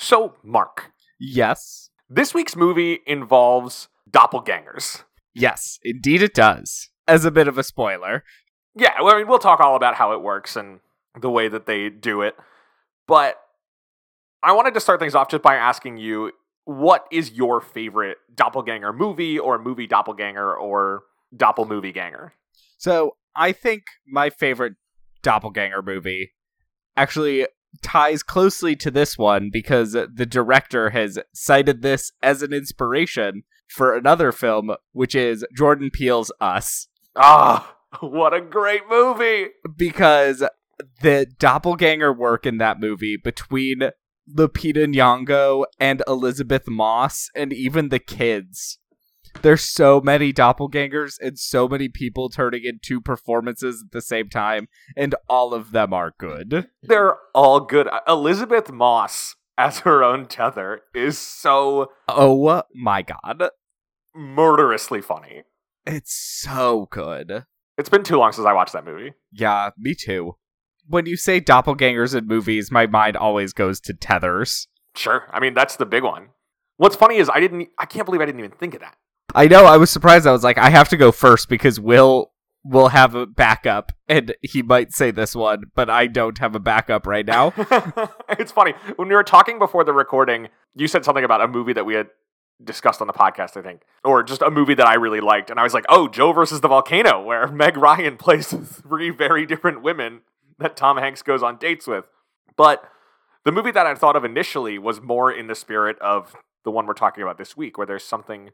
So, Mark. Yes? This week's movie involves doppelgangers. Yes, indeed it does. As a bit of a spoiler. Yeah, I mean, we'll talk all about how it works and the way that they do it. But I wanted to start things off just by asking you, what is your favorite doppelganger movie or movie doppelganger or doppelmovie ganger? So I think my favorite doppelganger movie actually ties closely to this one because the director has cited this as an inspiration for another film, which is Jordan Peele's Us. Ah, what a great movie! Because the doppelganger work in that movie between Lupita Nyong'o and Elizabeth Moss and even the kids. There's so many doppelgangers and so many people turning in two performances at the same time, and all of them are good. They're all good. Elizabeth Moss as her own Tether is so... oh my god. Murderously funny. It's so good. It's been too long since I watched that movie. Yeah, me too. When you say doppelgangers in movies, my mind always goes to Tethers. Sure. I mean, that's the big one. What's funny is I can't believe I didn't even think of that. I know. I was surprised. I was like, I have to go first because Will will have a backup and he might say this one, but I don't have a backup right now. It's funny. When we were talking before the recording, you said something about a movie that we had discussed on the podcast, I think, or just a movie that I really liked. And I was like, oh, Joe vs. the Volcano, where Meg Ryan plays three very different women that Tom Hanks goes on dates with. But the movie that I thought of initially was more in the spirit of the one we're talking about this week, where there's something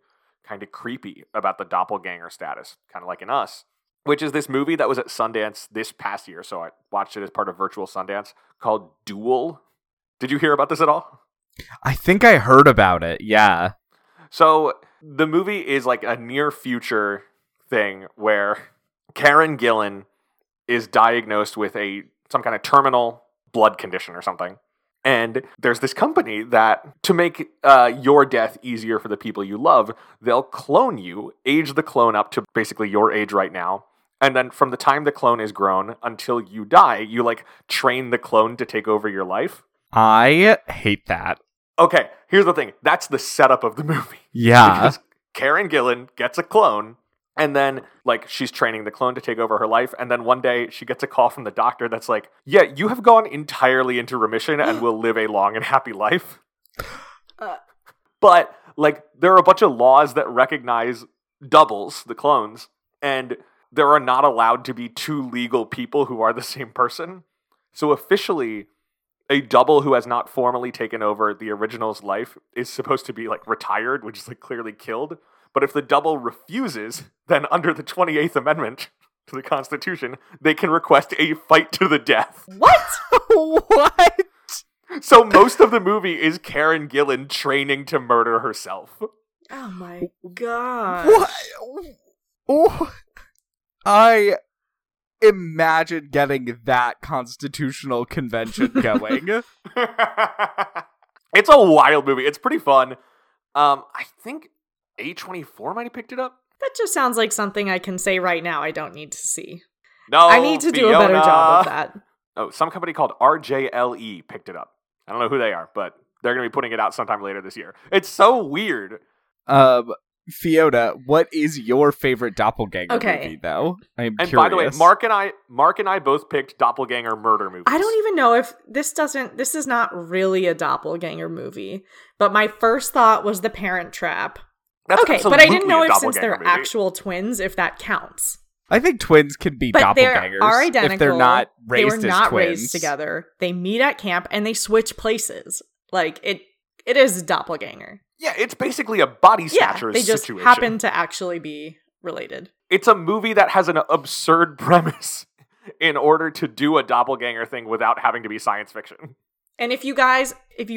kind of creepy about the doppelganger status, kind of like in Us, which is this movie that was at Sundance this past year, so I watched it as part of Virtual Sundance, called Dual. Did you hear about this at all? I think I heard about it, yeah. So the movie is like a near future thing where Karen Gillan is diagnosed with some kind of terminal blood condition or something. And there's this company that, to make your death easier for the people you love, they'll clone you, age the clone up to basically your age right now. And then from the time the clone is grown until you die, you train the clone to take over your life. I hate that. Okay, here's the thing. That's the setup of the movie. Yeah. Because Karen Gillan gets a clone. And then, she's training the clone to take over her life. And then one day, she gets a call from the doctor that's like, yeah, you have gone entirely into remission and will live a long and happy life. But, there are a bunch of laws that recognize doubles, the clones. And there are not allowed to be two legal people who are the same person. So officially, a double who has not formally taken over the original's life is supposed to be, retired, which is, clearly killed. But if the double refuses, then under the 28th Amendment to the Constitution, they can request a fight to the death. What? What? So most of the movie is Karen Gillan training to murder herself. Oh my god. What? Oh, I imagine getting that constitutional convention going. It's a wild movie. It's pretty fun. I think A24 might have picked it up. That just sounds like something I can say right now I don't need to see. No, I need to do a better job of that. Oh, some company called RJLE picked it up. I don't know who they are, but they're going to be putting it out sometime later this year. It's so weird. Fiona, what is your favorite doppelganger movie, though? I'm curious. And by the way, Mark and I both picked doppelganger murder movies. I don't even know if this is not really a doppelganger movie, but my first thought was The Parent Trap. That's okay, but I didn't know if since they're actual twins, if that counts. I think twins can be doppelgangers. They are identical. If they're not raised as twins. They were not raised together. They meet at camp and they switch places. It is a doppelganger. Yeah, it's basically a body snatcher situation. They just happen to actually be related. It's a movie that has an absurd premise in order to do a doppelganger thing without having to be science fiction. And if you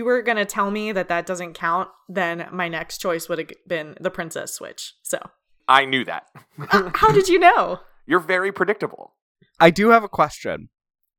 were going to tell me that doesn't count, then my next choice would have been The Princess Switch. So I knew that. How did you know? You're very predictable. I do have a question.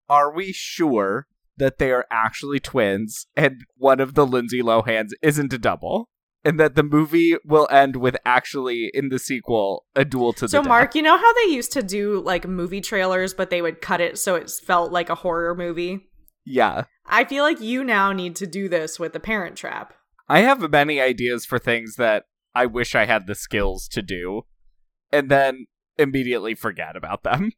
Are we sure that they are actually twins and one of the Lindsay Lohans isn't a double? And that the movie will end with actually, in the sequel, a duel to the death. So, Mark, you know how they used to do, movie trailers, but they would cut it so it felt like a horror movie? Yeah. I feel like you now need to do this with The Parent Trap. I have many ideas for things that I wish I had the skills to do, and then immediately forget about them.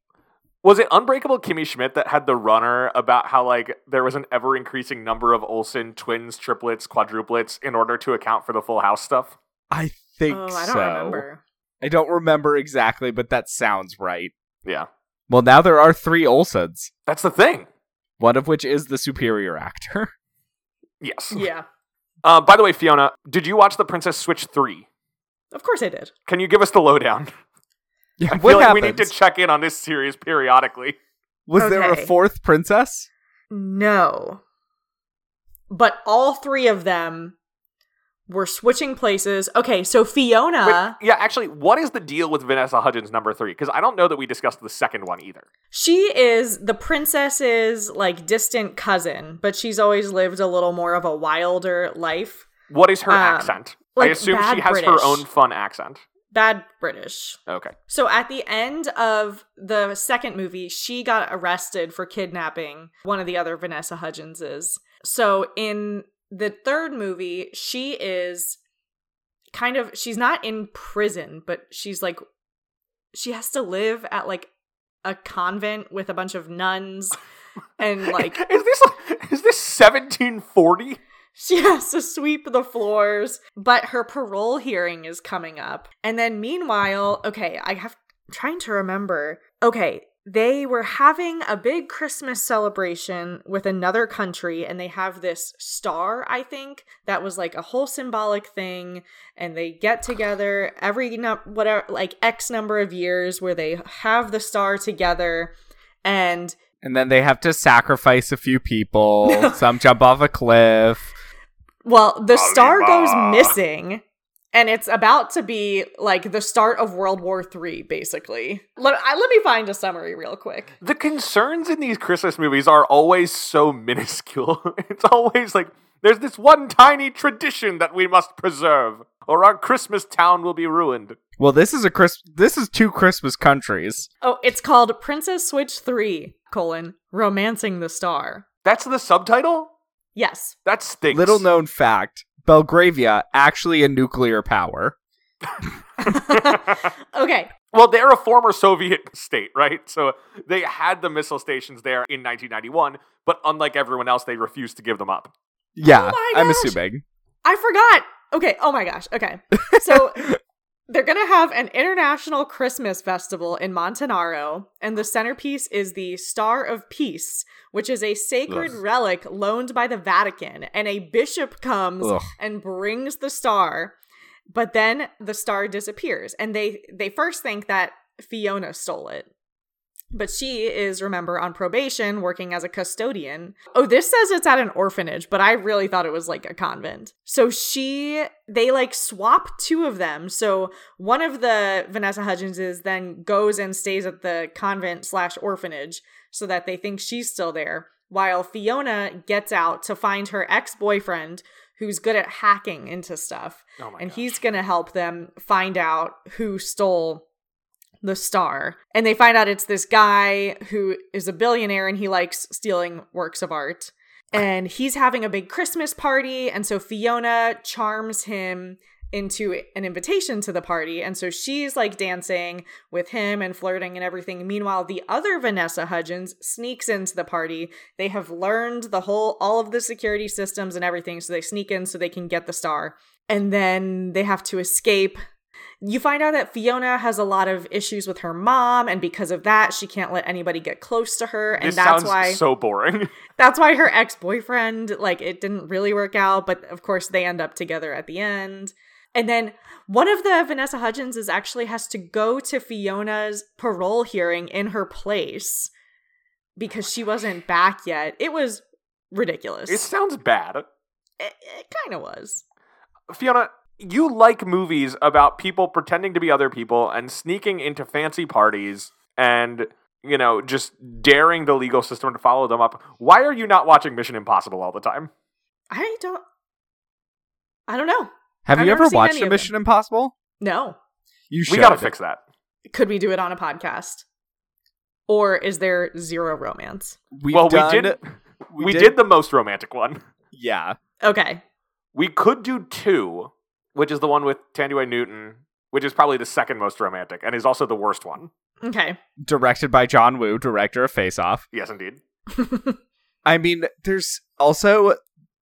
Was it Unbreakable Kimmy Schmidt that had the runner about how, like, there was an ever-increasing number of Olsen twins, triplets, quadruplets in order to account for the Full House stuff? I think so. I don't remember. I don't remember exactly, but that sounds right. Yeah. Well, now there are 3 Olsens. That's the thing. One of which is the superior actor. Yes. Yeah. By the way, Fiona, did you watch The Princess Switch 3? Of course I did. Can you give us the lowdown? Yeah, I feel like we need to check in on this series periodically. Was there a 4th princess? No. But all 3 of them were switching places. Okay, so Fiona... Wait, yeah, actually, what is the deal with Vanessa Hudgens number 3? Because I don't know that we discussed the second one either. She is the princess's, like, distant cousin, but she's always lived a little more of a wilder life. What is her accent? Like, I assume she has her own fun accent. Bad British. Okay. So at the end of the second movie, she got arrested for kidnapping one of the other Vanessa Hudgenses. So in the third movie, she is kind of, she's not in prison, but she's like, she has to live at like a convent with a bunch of nuns and like. Is this 1740? She has to sweep the floors, but her parole hearing is coming up. And then meanwhile, I'm trying to remember. Okay, they were having a big Christmas celebration with another country, and they have this star, I think, that was like a whole symbolic thing. And they get together every, whatever, like X number of years where they have the star together and then they have to sacrifice a few people. Some jump off a cliff. Well, the star goes missing, and it's about to be like the start of World War III, basically. Let me find a summary real quick. The concerns in these Christmas movies are always so minuscule. It's always like, there's this one tiny tradition that we must preserve, or our Christmas town will be ruined. Well, this is this is 2 Christmas countries. Oh, it's called Princess Switch 3, Romancing the Star. That's the subtitle? Yes. That stinks. Little known fact, Belgravia, actually a nuclear power. Okay. Well, they're a former Soviet state, right? So they had the missile stations there in 1991, but unlike everyone else, they refused to give them up. Yeah, oh I'm assuming. I forgot. Okay, oh my gosh, okay. So they're going to have an international Christmas festival in Montanaro, and the centerpiece is the Star of Peace, which is a sacred relic loaned by the Vatican, and a bishop comes and brings the star, but then the star disappears, and they first think that Fiona stole it. But she is, remember, on probation, working as a custodian. Oh, this says it's at an orphanage, but I really thought it was like a convent. So they like swap 2 of them. So one of the Vanessa Hudgenses then goes and stays at the convent/orphanage so that they think she's still there, while Fiona gets out to find her ex-boyfriend who's good at hacking into stuff. Oh my gosh. He's going to help them find out who stole the star. And they find out it's this guy who is a billionaire and he likes stealing works of art. And he's having a big Christmas party. And so Fiona charms him into an invitation to the party. And so she's like dancing with him and flirting and everything. Meanwhile, the other Vanessa Hudgens sneaks into the party. They have learned all of the security systems and everything. So they sneak in so they can get the star. And then they have to escape. You find out that Fiona has a lot of issues with her mom, and because of that, she can't let anybody get close to her. And that's why. This sounds so boring. That's why her ex-boyfriend, like, it didn't really work out, but of course they end up together at the end. And then one of the Vanessa Hudgenses actually has to go to Fiona's parole hearing in her place because she wasn't back yet. It was ridiculous. It sounds bad. It kind of was. Fiona, you like movies about people pretending to be other people and sneaking into fancy parties and, you know, just daring the legal system to follow them up. Why are you not watching Mission Impossible all the time? I don't know. Have you ever watched a Mission Impossible? No. You should. We gotta fix that. Could we do it on a podcast? Or is there zero romance? Well, we did. We did the most romantic one. Yeah. Okay. We could do two, which is the one with Tandoi Newton, which is probably the second most romantic and is also the worst one. Okay. Directed by John Woo, director of Face Off. Yes, indeed. I mean, there's also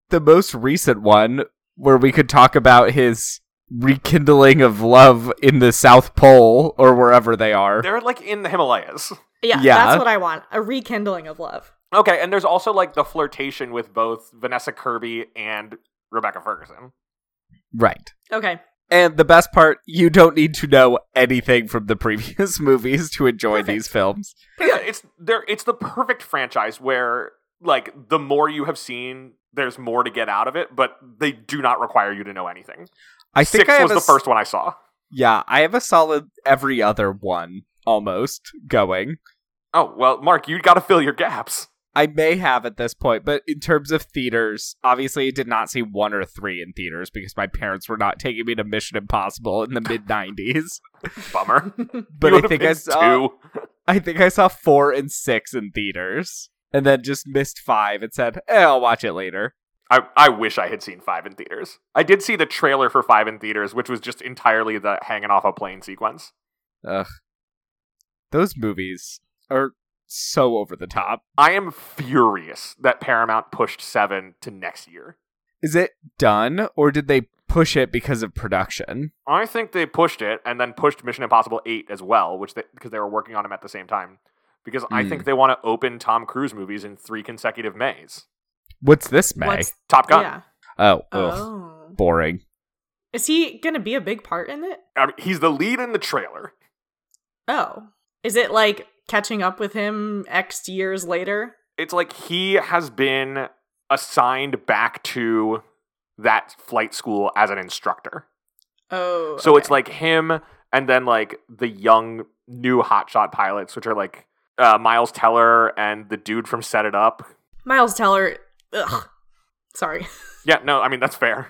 the most recent one where we could talk about his rekindling of love in the South Pole or wherever they are. They're like in the Himalayas. Yeah, that's what I want. A rekindling of love. Okay, and there's also like the flirtation with both Vanessa Kirby and Rebecca Ferguson. Right. Okay. And the best part, you don't need to know anything from the previous movies to enjoy these films. Yeah, it's the perfect franchise where like the more you have seen, there's more to get out of it, but they do not require you to know anything. I think Six was the first one I saw. Yeah, I have a solid every other one almost going. Oh, well, Mark, you got to fill your gaps. I may have at this point, but in terms of theaters, obviously I did not see 1 or 3 in theaters because my parents were not taking me to Mission Impossible in the mid-90s. Bummer. But I think I saw 4 and 6 in theaters and then just missed 5 and said, I'll watch it later. I wish I had seen 5 in theaters. I did see the trailer for 5 in theaters, which was just entirely the hanging off a plane sequence. Ugh. Those movies are so over the top. I am furious that Paramount pushed 7 to next year. Is it done, or did they push it because of production? I think they pushed it, and then pushed Mission Impossible 8 as well, because they were working on them at the same time. Because I think they want to open Tom Cruise movies in 3 consecutive Mays. What's this May? Top Gun. Yeah. Oh. Boring. Is he going to be a big part in it? I mean, he's the lead in the trailer. Oh. Is it like catching up with him X years later? It's like he has been assigned back to that flight school as an instructor. Oh. So it's like him and then like the young new hotshot pilots, which are like Miles Teller and the dude from Set It Up. Miles Teller. Ugh. Sorry. Yeah, no, I mean, that's fair.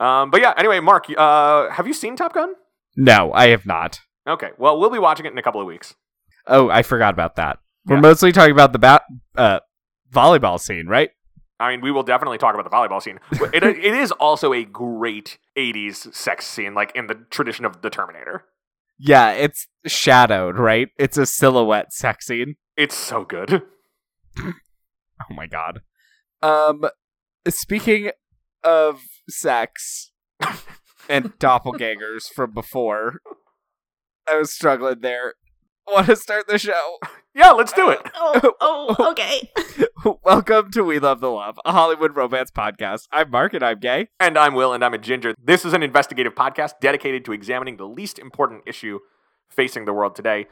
But yeah, anyway, Mark, have you seen Top Gun? No, I have not. Okay, well, we'll be watching it in a couple of weeks. Oh, I forgot about that. Yeah. We're mostly talking about the volleyball scene, right? I mean, we will definitely talk about the volleyball scene. It is also a great 80s sex scene, like in the tradition of the Terminator. Yeah, it's shadowed, right? It's a silhouette sex scene. It's so good. Oh my god. Speaking of sex and doppelgangers from before, I was struggling there. Want to start the show? Yeah, let's do it. Okay. Welcome to We Love the Love, a Hollywood romance podcast. I'm Mark, and I'm gay. And I'm Will, and I'm a ginger. This is an investigative podcast dedicated to examining the least important issue facing the world today.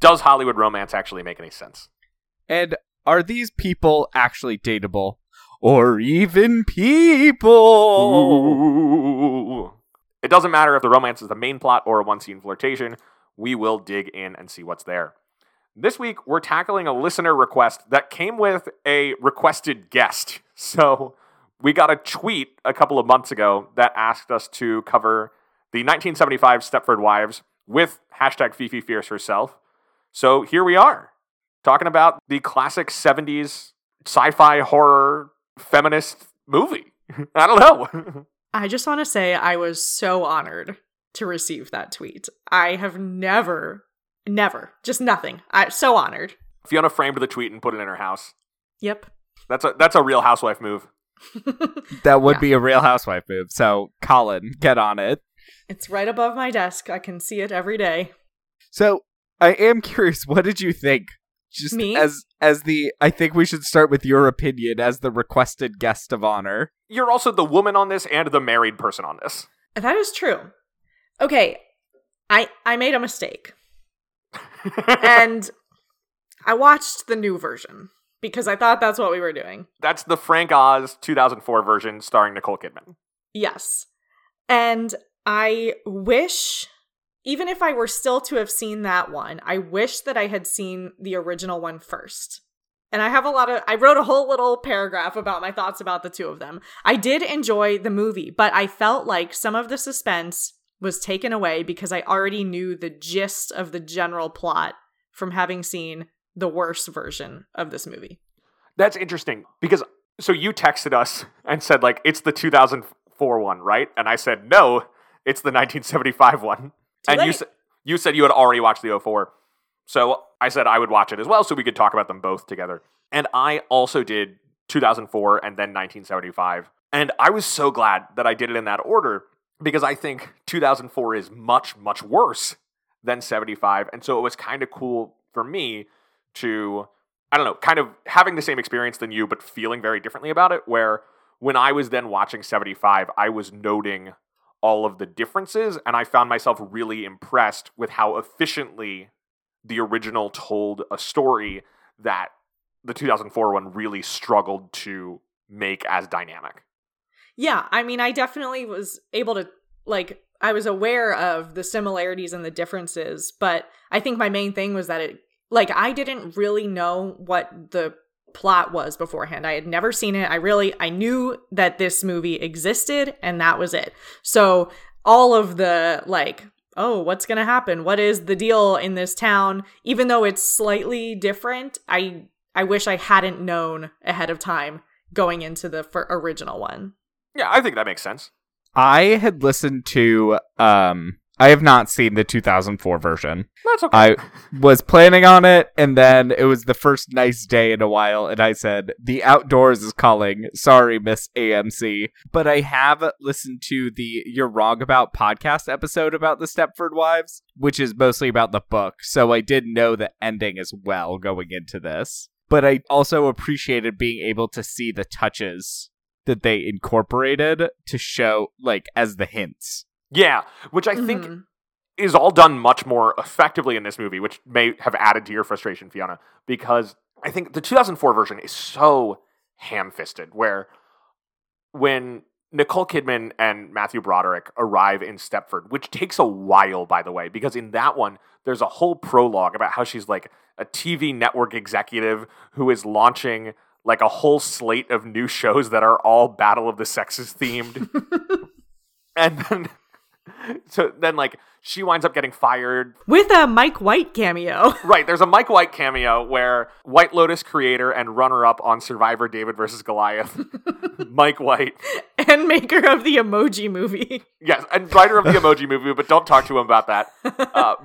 Does Hollywood romance actually make any sense? And are these people actually dateable? Or even people? Ooh. It doesn't matter if the romance is the main plot or a one-scene flirtation. We will dig in and see what's there. This week, we're tackling a listener request that came with a requested guest. So we got a tweet a couple of months ago that asked us to cover the 1975 Stepford Wives with hashtag Fifi Fierce herself. So here we are, talking about the classic 70s sci-fi horror feminist movie. I don't know. I just want to say I was so honored to receive that tweet. I have never, just nothing. I'm so honored. Fiona framed the tweet and put it in her house. Yep. That's a real housewife move. That would be a real housewife move. So Colin, get on it. It's right above my desk. I can see it every day. So I am curious, what did you think? Just me? I think we should start with your opinion as the requested guest of honor. You're also the woman on this and the married person on this. That is true. Okay, I made a mistake. And I watched the new version because I thought that's what we were doing. That's the Frank Oz 2004 version starring Nicole Kidman. Yes. And I wish, even if I were still to have seen that one, I wish that I had seen the original one first. And I have I wrote a whole little paragraph about my thoughts about the two of them. I did enjoy the movie, but I felt like some of the suspense was taken away because I already knew the gist of the general plot from having seen the worse version of this movie. That's interesting because, so you texted us and said like, it's the 2004 one, right? And I said, no, it's the 1975 one. And you said you had already watched the 04. So I said I would watch it as well so we could talk about them both together. And I also did 2004 and then 1975. And I was so glad that I did it in that order because I think 2004 is much, much worse than 75. And so it was kind of cool for me to, I don't know, kind of having the same experience than you, but feeling very differently about it, where when I was then watching 75, I was noting all of the differences, and I found myself really impressed with how efficiently the original told a story that the 2004 one really struggled to make as dynamic. Yeah, I mean, I definitely was able to, like, I was aware of the similarities and the differences, but I think my main thing was that it, like, I didn't really know what the plot was beforehand. I had never seen it. I knew that this movie existed and that was it. So all of the like, oh, what's going to happen? What is the deal in this town? Even though it's slightly different, I wish I hadn't known ahead of time going into the original one. Yeah, I think that makes sense. I had listened to, I have not seen the 2004 version. That's okay. I was planning on it, and then it was the first nice day in a while, and I said, the outdoors is calling. Sorry, Miss AMC. But I have listened to the You're Wrong About podcast episode about the Stepford Wives, which is mostly about the book, so I did know the ending as well going into this. But I also appreciated being able to see the touches that they incorporated to show, like, as the hints. Yeah, which I think is all done much more effectively in this movie, which may have added to your frustration, Fiona, because I think the 2004 version is so ham-fisted, where when Nicole Kidman and Matthew Broderick arrive in Stepford, which takes a while, by the way, because in that one, there's a whole prologue about how she's like a TV network executive who is launching like a whole slate of new shows that are all Battle of the Sexes themed. And then... So then, like, she winds up getting fired. With a Mike White cameo. Right, there's a Mike White cameo where White Lotus creator and runner-up on Survivor David versus Goliath, Mike White. And maker of the Emoji Movie. Yes, and writer of the Emoji Movie, but don't talk to him about that.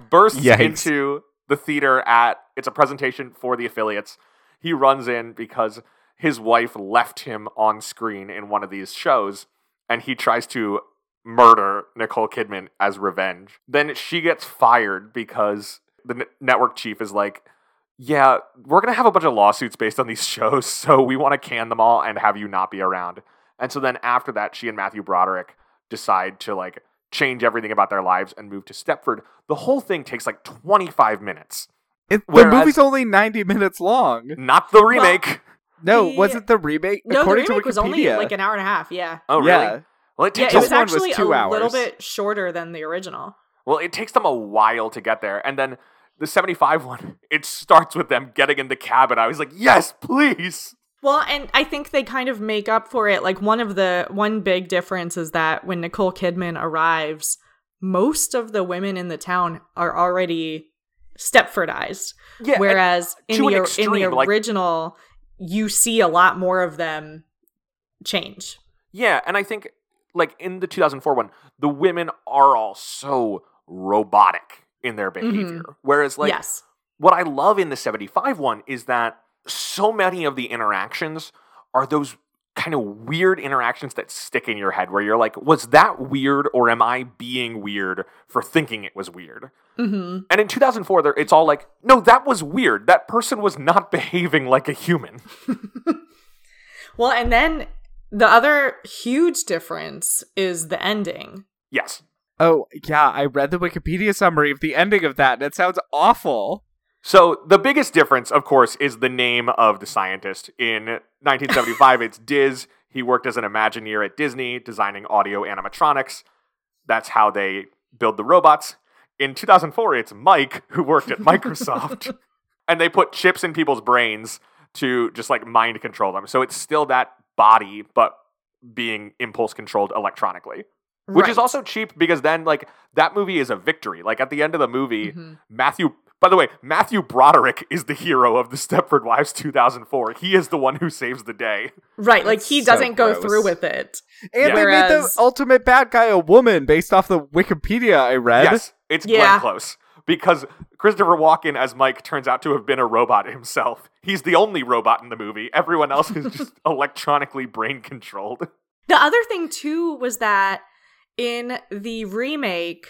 Bursts into the theater at, it's a presentation for the affiliates. He runs in because his wife left him on screen in one of these shows, and he tries to murder Nicole Kidman as revenge. Then she gets fired because the network chief is like, yeah, we're going to have a bunch of lawsuits based on these shows, so we want to can them all and have you not be around. And so then after that, she and Matthew Broderick decide to like change everything about their lives and move to Stepford. The whole thing takes like 25 minutes. The movie's only 90 minutes long. Not the remake. Wasn't the remake? No, according the remake to Wikipedia, was only like an hour and a half, yeah. Oh, really? Yeah. Well, it was actually 2 hours. A little bit shorter than the original. Well, it takes them a while to get there. And then the 75 one, it starts with them getting in the cab. And I was like, yes, please. Well, and I think they kind of make up for it. Like one big difference is that when Nicole Kidman arrives, most of the women in the town are already Stepfordized. Yeah, whereas in the original, like, you see a lot more of them change. Yeah, and I think... like, in the 2004 one, the women are all so robotic in their behavior. Mm-hmm. Whereas, like, what I love in the 75 one is that so many of the interactions are those kind of weird interactions that stick in your head where you're like, was that weird or am I being weird for thinking it was weird? Mm-hmm. And in 2004, it's all like, no, that was weird. That person was not behaving like a human. Well, and then... the other huge difference is the ending. Yes. Oh, yeah. I read the Wikipedia summary of the ending of that, and it sounds awful. So the biggest difference, of course, is the name of the scientist. In 1975, it's Diz. He worked as an Imagineer at Disney, designing audio animatronics. That's how they build the robots. In 2004, it's Mike, who worked at Microsoft. And they put chips in people's brains to just, like, mind control them. So it's still that... body, but being impulse controlled electronically, which is also cheap because then like that movie is a victory. Like at the end of the movie, Matthew By the way, Matthew Broderick is the hero of the Stepford Wives 2004. He is the one who saves the day. Right, like he doesn't go through with it. And they made the ultimate bad guy a woman based off the Wikipedia I read. Yes, it's Glenn Close. Because Christopher Walken, as Mike, turns out to have been a robot himself. He's the only robot in the movie. Everyone else is just electronically brain controlled. The other thing, too, was that in the remake,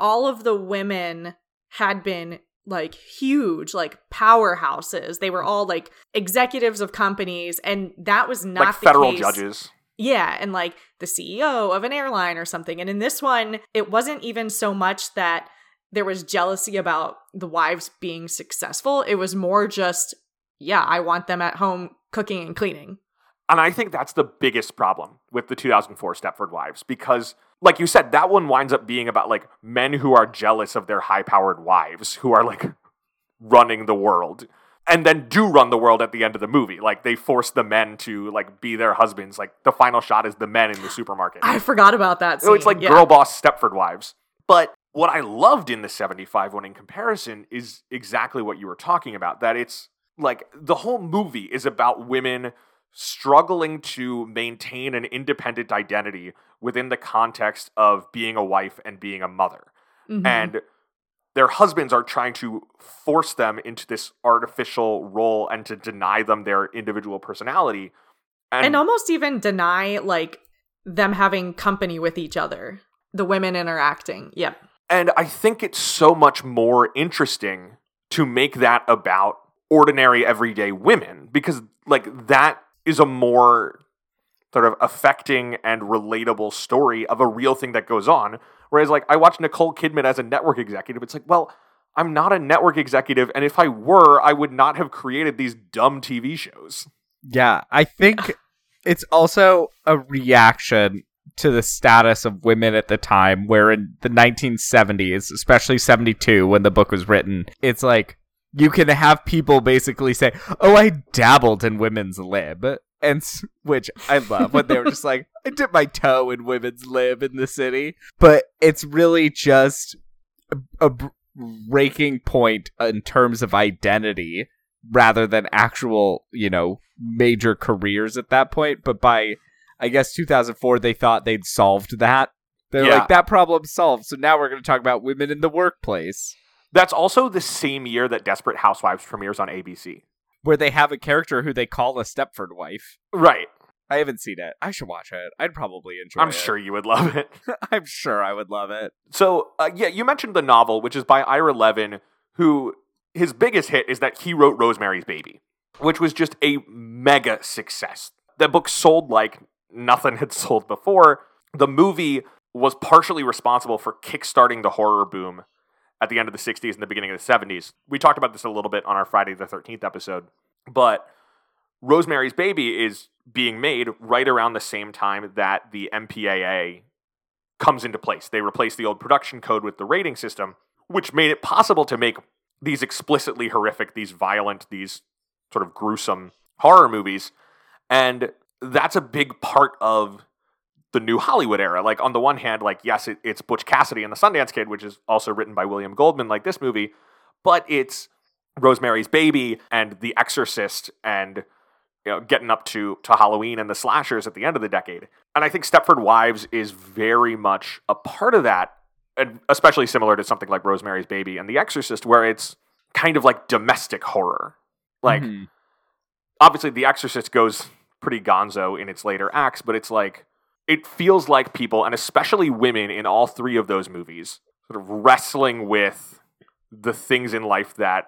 all of the women had been like huge, like powerhouses. They were all like executives of companies, and that was not like the federal case. Judges. Yeah, and like the CEO of an airline or something. And in this one, it wasn't even so much that there was jealousy about the wives being successful. It was more just, yeah, I want them at home cooking and cleaning. And I think that's the biggest problem with the 2004 Stepford Wives, because like you said, that one winds up being about like men who are jealous of their high-powered wives who are like running the world and then do run the world at the end of the movie. Like they force the men to like be their husbands. Like the final shot is the men in the supermarket. I forgot about that scene. So it's like girl boss Stepford Wives. But what I loved in the 75 one in comparison is exactly what you were talking about, that it's like the whole movie is about women struggling to maintain an independent identity within the context of being a wife and being a mother. Mm-hmm. And their husbands are trying to force them into this artificial role and to deny them their individual personality. And almost even deny like them having company with each other, the women interacting. Yep. And I think it's so much more interesting to make that about ordinary everyday women, because like that is a more sort of affecting and relatable story of a real thing that goes on. Whereas like I watch Nicole Kidman as a network executive. It's like, well, I'm not a network executive. And if I were, I would not have created these dumb TV shows. Yeah, I think it's also a reaction to the status of women at the time, where in the 1970s, especially 72, when the book was written, it's like, you can have people basically say, oh, I dabbled in women's lib, and which I love when they were just like, I dipped my toe in women's lib in the city. But it's really just a breaking point in terms of identity rather than actual, you know, major careers at that point. But by, I guess, 2004, they thought they'd solved that. They're like, that problem's solved. So now we're going to talk about women in the workplace. That's also the same year that Desperate Housewives premieres on ABC. Where they have a character who they call a Stepford wife. Right. I haven't seen it. I should watch it. I'd probably enjoy it. I'm sure you would love it. I'm sure I would love it. So, you mentioned the novel, which is by Ira Levin, who his biggest hit is that he wrote Rosemary's Baby, which was just a mega success. The book sold like nothing had sold before. The movie was partially responsible for kickstarting the horror boom at the end of the 60s and the beginning of the 70s. We talked about this a little bit on our Friday the 13th episode, but Rosemary's Baby is being made right around the same time that the MPAA comes into place. They replace the old production code with the rating system, which made it possible to make these explicitly horrific, these violent, these sort of gruesome horror movies. And that's a big part of the new Hollywood era. Like on the one hand, like, yes, it's Butch Cassidy and the Sundance Kid, which is also written by William Goldman, like this movie, but it's Rosemary's Baby and The Exorcist and, you know, getting up to Halloween and the slashers at the end of the decade. And I think Stepford Wives is very much a part of that, and especially similar to something like Rosemary's Baby and The Exorcist, where it's kind of like domestic horror. Like, mm-hmm. Obviously The Exorcist goes pretty gonzo in its later acts, but it's like, it feels like people, and especially women in all three of those movies, sort of wrestling with the things in life that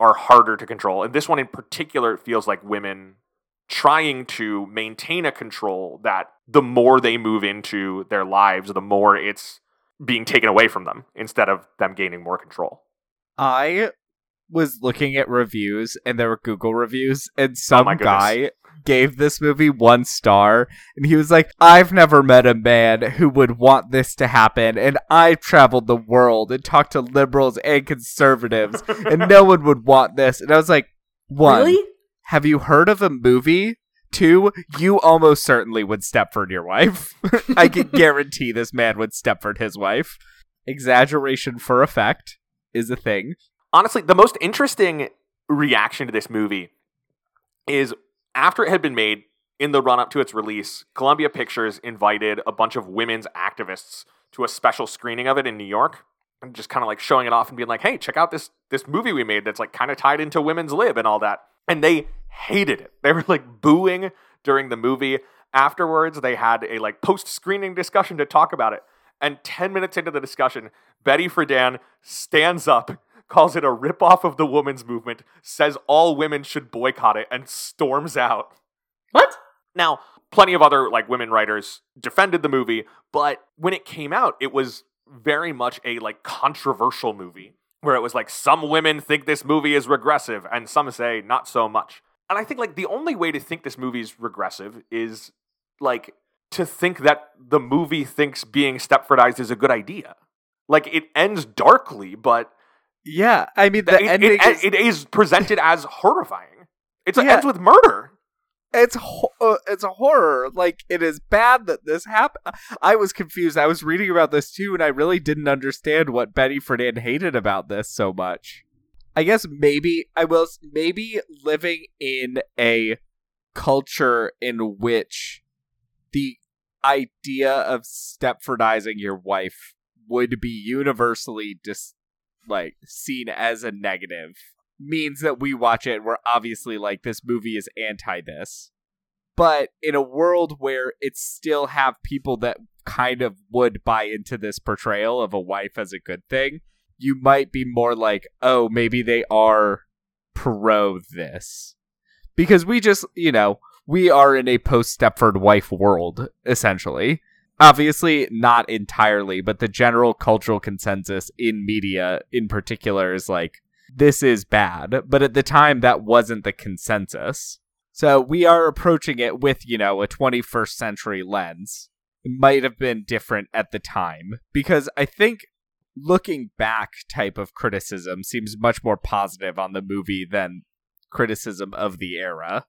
are harder to control. And this one in particular, it feels like women trying to maintain a control that the more they move into their lives, the more it's being taken away from them instead of them gaining more control. I was looking at reviews, and there were Google reviews, and some guy gave this movie 1 star, and he was like, I've never met a man who would want this to happen, and I've traveled the world and talked to liberals and conservatives, and no one would want this. And I was like, 1, really? Have you heard of a movie? 2, you almost certainly would Stepford your wife. I can guarantee this man would Stepford his wife. Exaggeration for effect is a thing. honestly, the most interesting reaction to this movie is after it had been made, in the run-up to its release, Columbia Pictures invited a bunch of women's activists to a special screening of it in New York, and just kind of like showing it off and being like, hey, check out this movie we made that's like kind of tied into women's lib and all that. And they hated it. They were like booing during the movie. Afterwards, they had a like post-screening discussion to talk about it. And 10 minutes into the discussion, Betty Friedan stands up, calls it a ripoff of the women's movement, says all women should boycott it, and storms out. What? Now, plenty of other like women writers defended the movie, but when it came out, it was very much a like controversial movie where it was like some women think this movie is regressive and some say not so much. And I think like the only way to think this movie is regressive is like to think that the movie thinks being Stepfordized is a good idea. Like it ends darkly, but yeah, I mean it is presented as horrifying. It ends with murder. It's a horror. Like, it is bad that this happened. I was confused. I was reading about this too, and I really didn't understand what Betty Friedan hated about this so much. I guess maybe living in a culture in which the idea of Stepfordizing your wife would be universally seen as a negative means that we watch it, we're obviously like, this movie is anti this. But in a world where it still have people that kind of would buy into this portrayal of a wife as a good thing, you might be more like, oh, maybe they are pro this. Because we just, we are in a post-Stepford wife world, essentially. Obviously, not entirely, but the general cultural consensus in media in particular is like, this is bad, but at the time that wasn't the consensus. So we are approaching it with, a 21st century lens. It might have been different at the time, because I think looking back type of criticism seems much more positive on the movie than criticism of the era.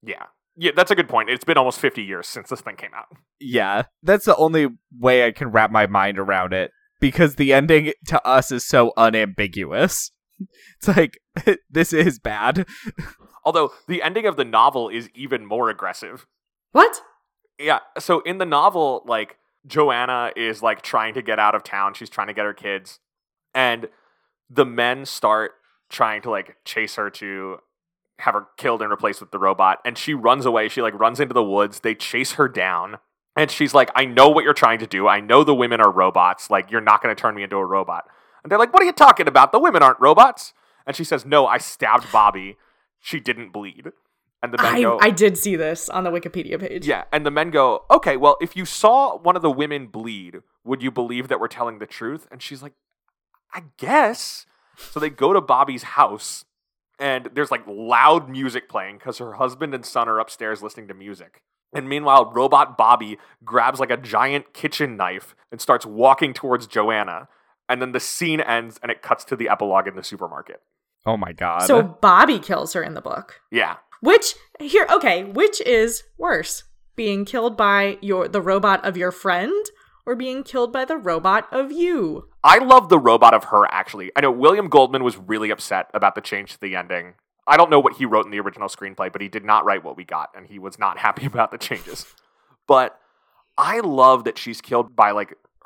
Yeah. Yeah, that's a good point. It's been almost 50 years since this thing came out. Yeah, that's the only way I can wrap my mind around it, because the ending to us is so unambiguous. It's like, this is bad. Although, the ending of the novel is even more aggressive. What? Yeah, so in the novel, Joanna is, trying to get out of town. She's trying to get her kids. And the men start trying to, chase her to have her killed and replaced with the robot. And she runs away. She, runs into the woods. They chase her down. And she's like, I know what you're trying to do. I know the women are robots. You're not going to turn me into a robot. And they're like, what are you talking about? The women aren't robots. And she says, no, I stabbed Bobby. She didn't bleed. And the men go... I did see this on the Wikipedia page. Yeah, and the men go, okay, well, if you saw one of the women bleed, would you believe that we're telling the truth? And she's like, I guess. So they go to Bobby's house, and there's loud music playing because her husband and son are upstairs listening to music. And meanwhile, robot Bobby grabs a giant kitchen knife and starts walking towards Joanna. And then the scene ends, and it cuts to the epilogue in the supermarket. Oh, my God. So Bobby kills her in the book. Yeah. Which is worse? Being killed by the robot of your friend, or being killed by the robot of you? I love the robot of her, actually. I know William Goldman was really upset about the change to the ending. I don't know what he wrote in the original screenplay, but he did not write what we got, and he was not happy about the changes. But I love that she's killed by,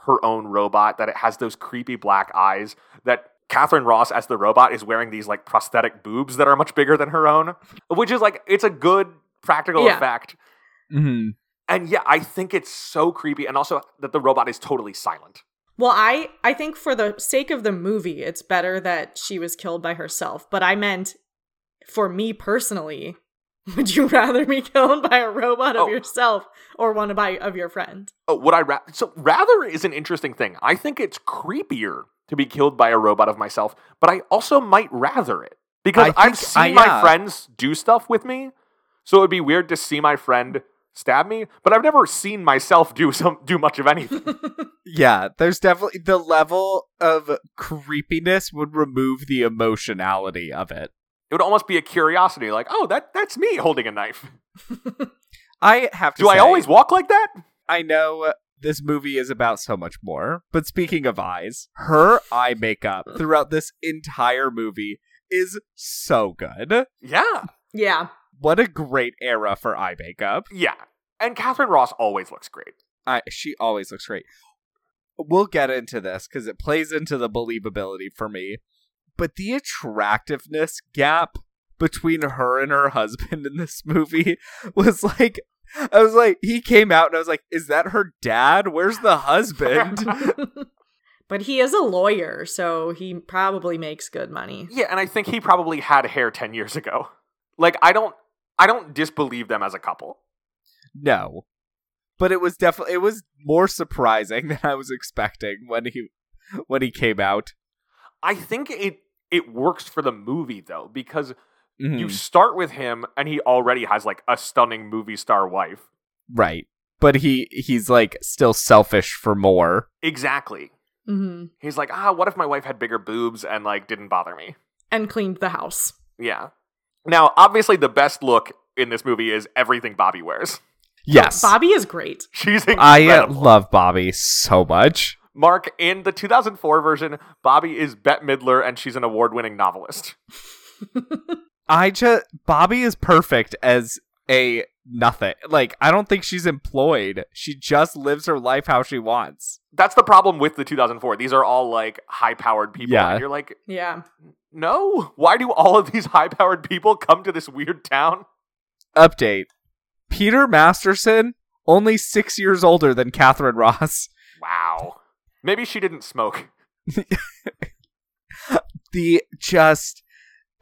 her own robot, that it has those creepy black eyes, that Catherine Ross as the robot is wearing these prosthetic boobs that are much bigger than her own, which is it's a good practical effect. Mm-hmm. And yeah, I think it's so creepy. And also that the robot is totally silent. Well, I think for the sake of the movie, it's better that she was killed by herself, but I meant for me personally, would you rather be killed by a robot of yourself or one of your friend? Oh, would I rather? So rather is an interesting thing. I think it's creepier to be killed by a robot of myself, but I also might rather it. Because I've seen my friends do stuff with me, so it would be weird to see my friend stab me, but I've never seen myself do much of anything. Yeah, there's definitely... the level of creepiness would remove the emotionality of it. It would almost be a curiosity, that's me holding a knife. I have to say, do I always walk like that? I know This movie is about so much more. But speaking of eyes, her eye makeup throughout this entire movie is so good. Yeah. Yeah. What a great era for eye makeup. Yeah. And Catherine Ross always looks great. She always looks great. We'll get into this because it plays into the believability for me. But the attractiveness gap between her and her husband in this movie was like... I was like, he came out and I was like, is that her dad? Where's the husband? But he is a lawyer, so he probably makes good money. Yeah, and I think he probably had hair 10 years ago. Like, I don't disbelieve them as a couple. No. But it was more surprising than I was expecting when he came out. I think it works for the movie though, because mm-hmm. You start with him, and he already has, like, a stunning movie star wife. Right. But he's, like, still selfish for more. Exactly. Mm-hmm. He's like, what if my wife had bigger boobs and, like, didn't bother me? And cleaned the house. Yeah. Now, obviously, the best look in this movie is everything Bobby wears. Yes. Bobby is great. She's incredible. I love Bobby so much. Mark, in the 2004 version, Bobby is Bette Midler, and she's an award-winning novelist. Bobby is perfect as a nothing. Like, I don't think she's employed. She just lives her life how she wants. That's the problem with the 2004. These are all, like, high-powered people. Yeah. And you're like, yeah, no. Why do all of these high-powered people come to this weird town? Update. Peter Masterson, only 6 years older than Catherine Ross. Wow. Maybe she didn't smoke.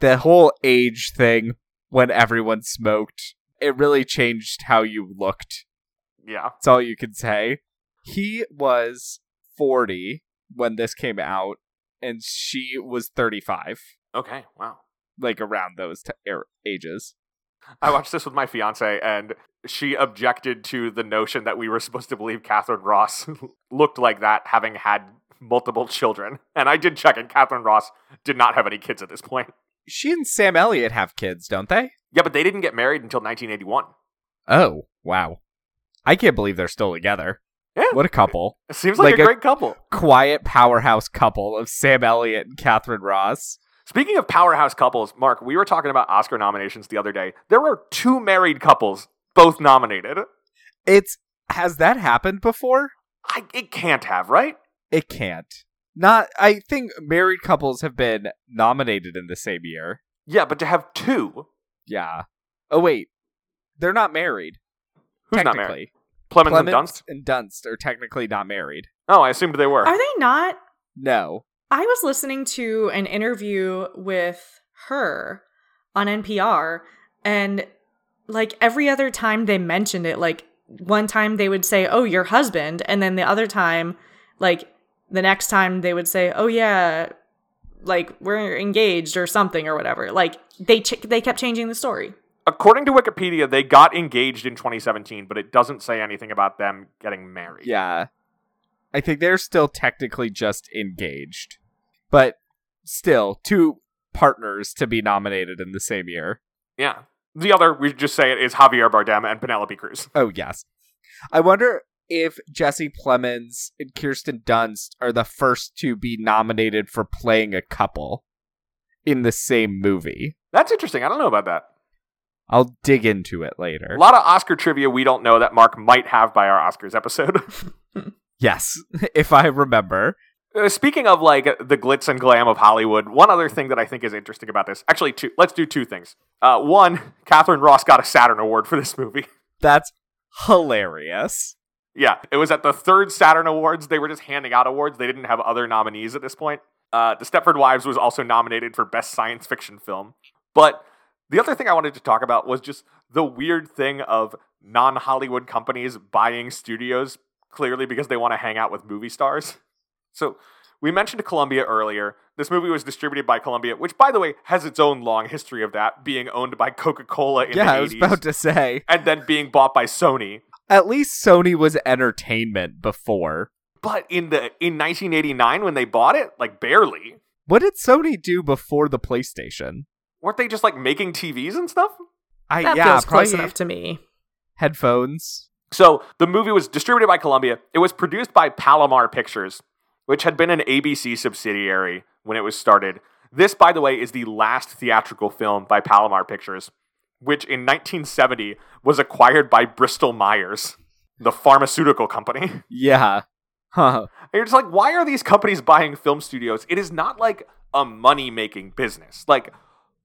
The whole age thing, when everyone smoked, it really changed how you looked. Yeah. That's all you can say. He was 40 when this came out, and she was 35. Okay, wow. Like, around those ages. I watched this with my fiance, and she objected to the notion that we were supposed to believe Catherine Ross looked like that, having had multiple children. And I did check, and Catherine Ross did not have any kids at this point. She and Sam Elliott have kids, don't they? Yeah, but they didn't get married until 1981. Oh, wow. I can't believe they're still together. Yeah. What a couple. It seems like a great couple. Quiet powerhouse couple of Sam Elliott and Catherine Ross. Speaking of powerhouse couples, Mark, we were talking about Oscar nominations the other day. There were two married couples, both nominated. Has that happened before? It can't have, right? It can't. I think married couples have been nominated in the same year. Yeah, but to have two. Yeah. Oh, wait. They're not married. Who's not married? Plemons and Dunst? And Dunst are technically not married. Oh, I assumed they were. Are they not? No. I was listening to an interview with her on NPR, and, like, every other time they mentioned it, like, one time they would say, oh, your husband, and then the other time, like... The next time they would say, oh, yeah, like, we're engaged or something or whatever. Like, they kept changing the story. According to Wikipedia, they got engaged in 2017, but it doesn't say anything about them getting married. Yeah. I think they're still technically just engaged. But still, two partners to be nominated in the same year. Yeah. The other, we just say it, is Javier Bardem and Penelope Cruz. Oh, yes. I wonder... if Jesse Plemons and Kirsten Dunst are the first to be nominated for playing a couple in the same movie. That's interesting. I don't know about that. I'll dig into it later. A lot of Oscar trivia we don't know that Mark might have by our Oscars episode. Yes, if I remember. Speaking of, like, the glitz and glam of Hollywood, one other thing that I think is interesting about this. Actually, two. Let's do two things. One, Catherine Ross got a Saturn Award for this movie. That's hilarious. Yeah, it was at the third Saturn Awards. They were just handing out awards. They didn't have other nominees at this point. The Stepford Wives was also nominated for Best Science Fiction Film. But the other thing I wanted to talk about was just the weird thing of non-Hollywood companies buying studios, clearly because they want to hang out with movie stars. So we mentioned Columbia earlier. This movie was distributed by Columbia, which, by the way, has its own long history of that, being owned by Coca-Cola in the 80s. Yeah, I was about to say. And then being bought by Sony. At least Sony was entertainment before. But in 1989, when they bought it, like, barely. What did Sony do before the PlayStation? Weren't they just, like, making TVs and stuff? That feels close enough to me. Headphones. So the movie was distributed by Columbia. It was produced by Palomar Pictures, which had been an ABC subsidiary when it was started. This, by the way, is the last theatrical film by Palomar Pictures, which in 1970 was acquired by Bristol Myers, the pharmaceutical company. Yeah. Huh. And you're just like, why are these companies buying film studios? It is not like a money-making business. Like,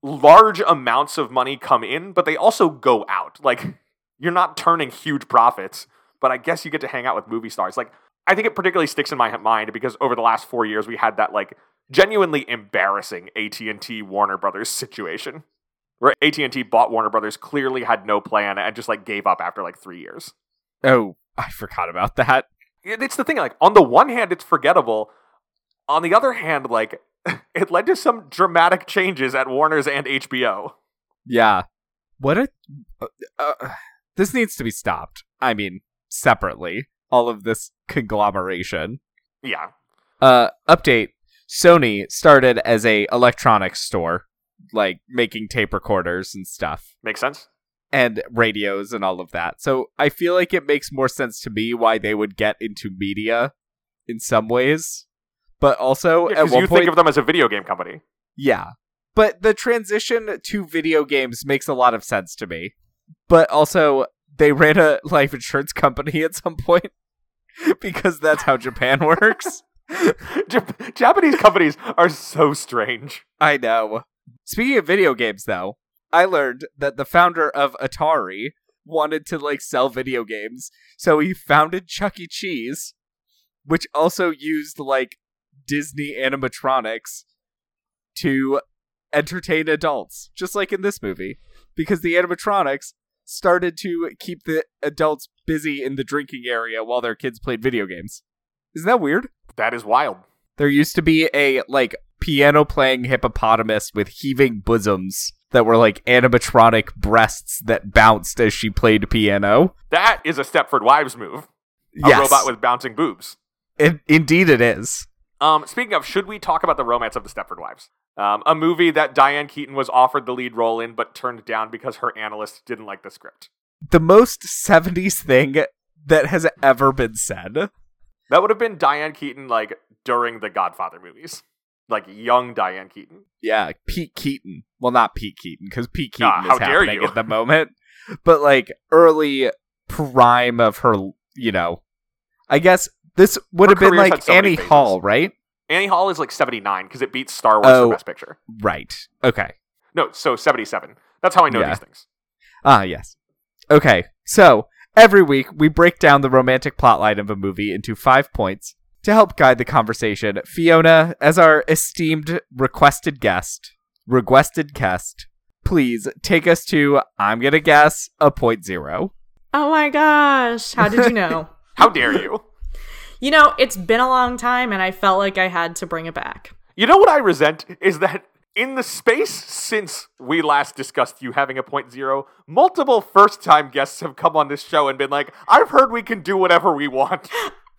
large amounts of money come in, but they also go out. Like, you're not turning huge profits, but I guess you get to hang out with movie stars. Like, I think it particularly sticks in my mind because over the last 4 years, we had that, like, genuinely embarrassing AT&T Warner Brothers situation where AT&T bought Warner Brothers, clearly had no plan, and just, like, gave up after, like, 3 years. Oh, I forgot about that. It's the thing, like, on the one hand, it's forgettable. On the other hand, like, it led to some dramatic changes at Warner's and HBO. Yeah. What a... this needs to be stopped. I mean, separately. All of this conglomeration. Yeah. Update. Sony started as a electronics store, like making tape recorders and stuff. Makes sense. And radios and all of that. So I feel like it makes more sense to me why they would get into media in some ways. But also, at one point... you think of them as a video game company. Yeah. But the transition to video games makes a lot of sense to me. But also, they ran a life insurance company at some point because that's how Japan works. Japanese companies are so strange. I know. Speaking of video games, though, I learned that the founder of Atari wanted to, like, sell video games. So he founded Chuck E. Cheese, which also used, like, Disney animatronics to entertain adults, just like in this movie, because the animatronics started to keep the adults busy in the drinking area while their kids played video games. Isn't that weird? That is wild. There used to be a, like, piano-playing hippopotamus with heaving bosoms that were, like, animatronic breasts that bounced as she played piano. That is a Stepford Wives move. Yes. A robot with bouncing boobs. Indeed it is. Speaking of, should we talk about The Romance of the Stepford Wives? A movie that Diane Keaton was offered the lead role in, but turned down because her analyst didn't like the script. The most 70s thing that has ever been said. That would have been Diane Keaton, like, during the Godfather movies. Like, young Diane Keaton. Yeah, Pete Keaton. Well, not Pete Keaton, because Pete Keaton is happening at the moment. But, like, early prime of her, you know, I guess... This would have been like Annie Hall, right? Annie Hall is like 79 because it beats Star Wars for Best Picture. Right. Okay. No, so 77. That's how I know these things. Ah, yes. Okay. So every week we break down the romantic plotline of a movie into 5 points to help guide the conversation. Fiona, as our esteemed requested guest, please take us to, I'm going to guess, a 0.0. Oh my gosh. How did you know? How dare you? You know, it's been a long time, and I felt like I had to bring it back. You know what I resent is that in the space since we last discussed you having a 0.0, multiple first-time guests have come on this show and been like, I've heard we can do whatever we want.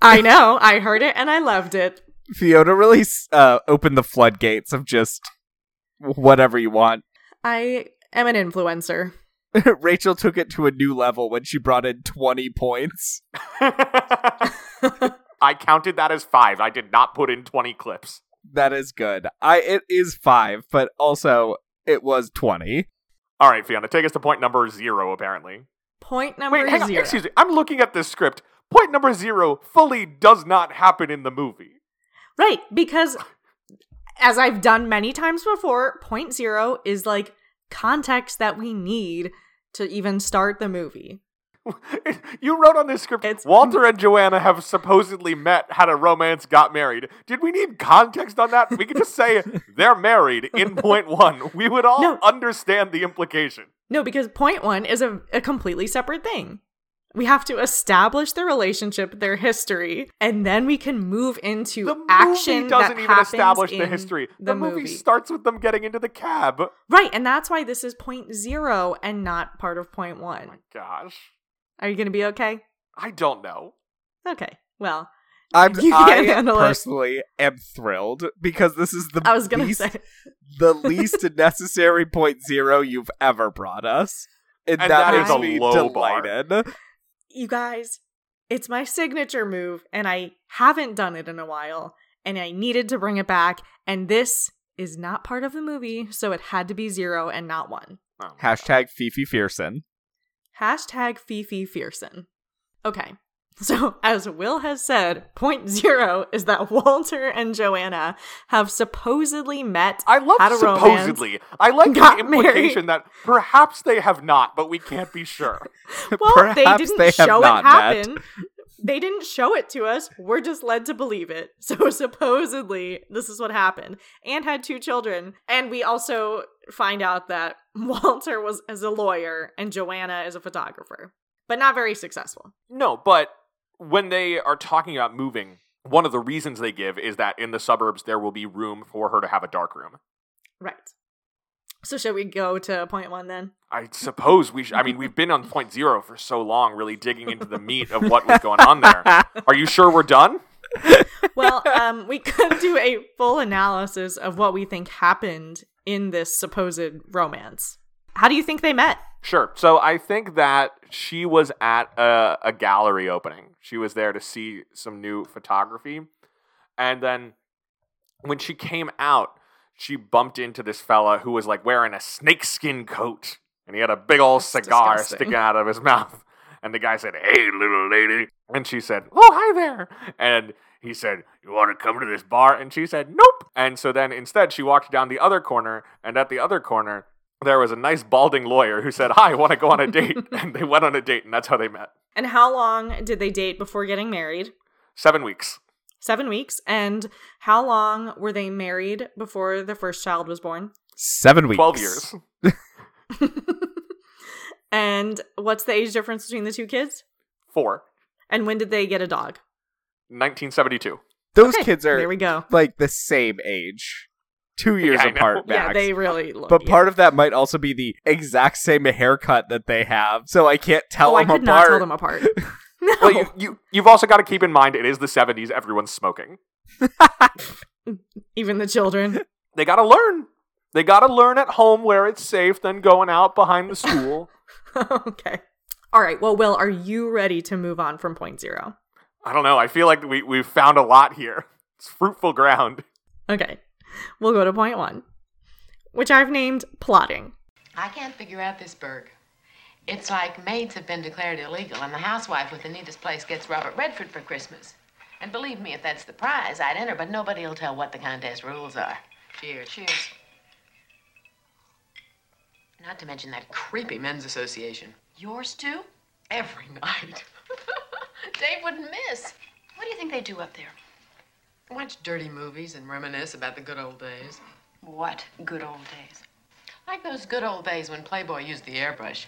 I know. I heard it, and I loved it. Fiona really opened the floodgates of just whatever you want. I am an influencer. Rachel took it to a new level when she brought in 20 points. I counted that as 5. I did not put in 20 clips. That is good. It is 5, but also it was 20. All right, Fiona, take us to point number 0, apparently. Point number 0. Wait, excuse me. I'm looking at this script. Point number 0 fully does not happen in the movie. Right, because as I've done many times before, point 0 is like context that we need to even start the movie. You wrote on this script, Walter and Joanna have supposedly met, had a romance, got married. Did we need context on that? We could just say they're married in point 1. We would all understand the implication. No, because point 1 is a completely separate thing. We have to establish their relationship, their history, and then we can move into the action that happens in the movie. Doesn't even establish the history. The movie starts with them getting into the cab. Right, and that's why this is point 0 and not part of point 1. Oh my gosh. Are you going to be okay? I don't know. Okay, well, I personally am thrilled because this is the least necessary 0.0 you've ever brought us, and that is a low bar. You guys, it's my signature move, and I haven't done it in a while, and I needed to bring it back, and this is not part of the movie, so it had to be 0 and not 1. Oh. Hashtag Fifi Fearson. Hashtag Fifi Fearson. Okay, so as Will has said, point 0 is that Walter and Joanna have supposedly met. I love had a supposedly. Romance, I like the implication married. That perhaps they have not, but we can't be sure. Well, perhaps they didn't they show it happen. Met. They didn't show it to us. We're just led to believe it. So supposedly this is what happened. Anne had 2 children. And we also find out that Walter is a lawyer and Joanna is a photographer. But not very successful. No, but when they are talking about moving, one of the reasons they give is that in the suburbs there will be room for her to have a dark room. Right. So should we go to point 1 then? I suppose we should. I mean, we've been on point 0 for so long, really digging into the meat of what was going on there. Are you sure we're done? Well, we could do a full analysis of what we think happened in this supposed romance. How do you think they met? Sure. So I think that she was at a gallery opening. She was there to see some new photography. And then when she came out, she bumped into this fella who was like wearing a snakeskin coat. And he had a big old cigar sticking out of his mouth. And the guy said, "Hey, little lady." And she said, "Oh, hi there." And he said, "You want to come to this bar?" And she said, "Nope." And so then instead she walked down the other corner. And at the other corner, there was a nice balding lawyer who said, "Hi, I want to go on a date." And they went on a date, and that's how they met. And how long did they date before getting married? 7 weeks. 7 weeks. And how long were they married before the first child was born? 7 weeks. 12 years. And what's the age difference between the 2 kids? 4. And when did they get a dog? 1972. Those kids are there we go. Like the same age. 2 years apart, max. Yeah, they really look. But part of that might also be the exact same haircut that they have, so I can't tell them apart. I could not tell them apart. No. Well, you've also got to keep in mind it is the 70s. Everyone's smoking. Even the children. They got to learn. They got to learn at home where it's safe than going out behind the school. Okay. All right. Well, Will, are you ready to move on from point 0? I don't know. I feel like we've found a lot here. It's fruitful ground. Okay. We'll go to point 1, which I've named plotting. I can't figure out this burg. It's like maids have been declared illegal, and the housewife with the neatest place gets Robert Redford for Christmas. And believe me, if that's the prize, I'd enter, but nobody will tell what the contest rules are. Cheers. Cheers. Not to mention that creepy men's association. Yours too? Every night. Dave wouldn't miss. What do you think they do up there? Watch dirty movies and reminisce about the good old days. What good old days? Like those good old days when Playboy used the airbrush.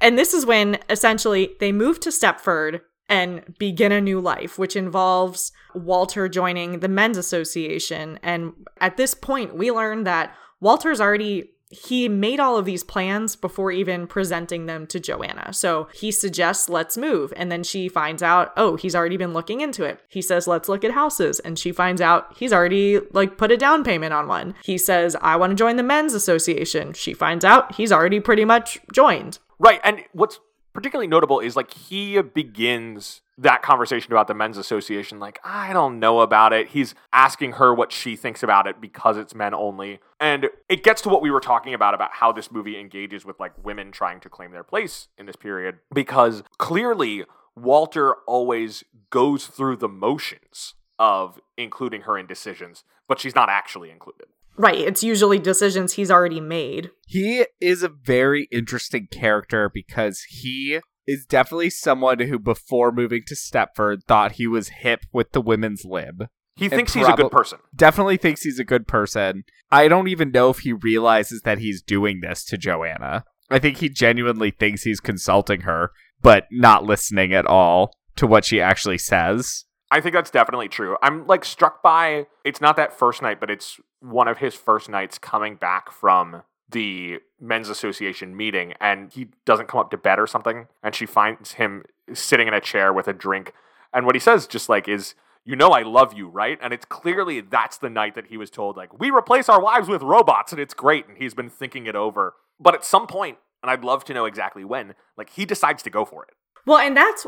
And this is when, essentially, they move to Stepford and begin a new life, which involves Walter joining the Men's Association. And at this point, we learn that Walter's already... He made all of these plans before even presenting them to Joanna. So he suggests, let's move. And then she finds out, oh, he's already been looking into it. He says, let's look at houses. And she finds out he's already put a down payment on one. He says, I want to join the men's association. She finds out he's already pretty much joined. Right. And what's particularly notable is he begins that conversation about the men's association. I don't know about it. He's asking her what she thinks about it because it's men only. And it gets to what we were talking about how this movie engages with women trying to claim their place in this period, because clearly Walter always goes through the motions of including her in decisions, but she's not actually included. Right. It's usually decisions he's already made. He is a very interesting character because he is definitely someone who, before moving to Stepford, thought he was hip with the women's lib. He thinks he's a good person. Definitely thinks he's a good person. I don't even know if he realizes that he's doing this to Joanna. I think he genuinely thinks he's consulting her, but not listening at all to what she actually says. I think that's definitely true. I'm struck by, it's not that first night, but it's one of his first nights coming back from the men's association meeting, and he doesn't come up to bed or something, and she finds him sitting in a chair with a drink, and what he says is, you know, I love you, right? And it's clearly that's the night that he was told, we replace our wives with robots and it's great, and he's been thinking it over. But at some point, and I'd love to know exactly when, he decides to go for it. Well, and that's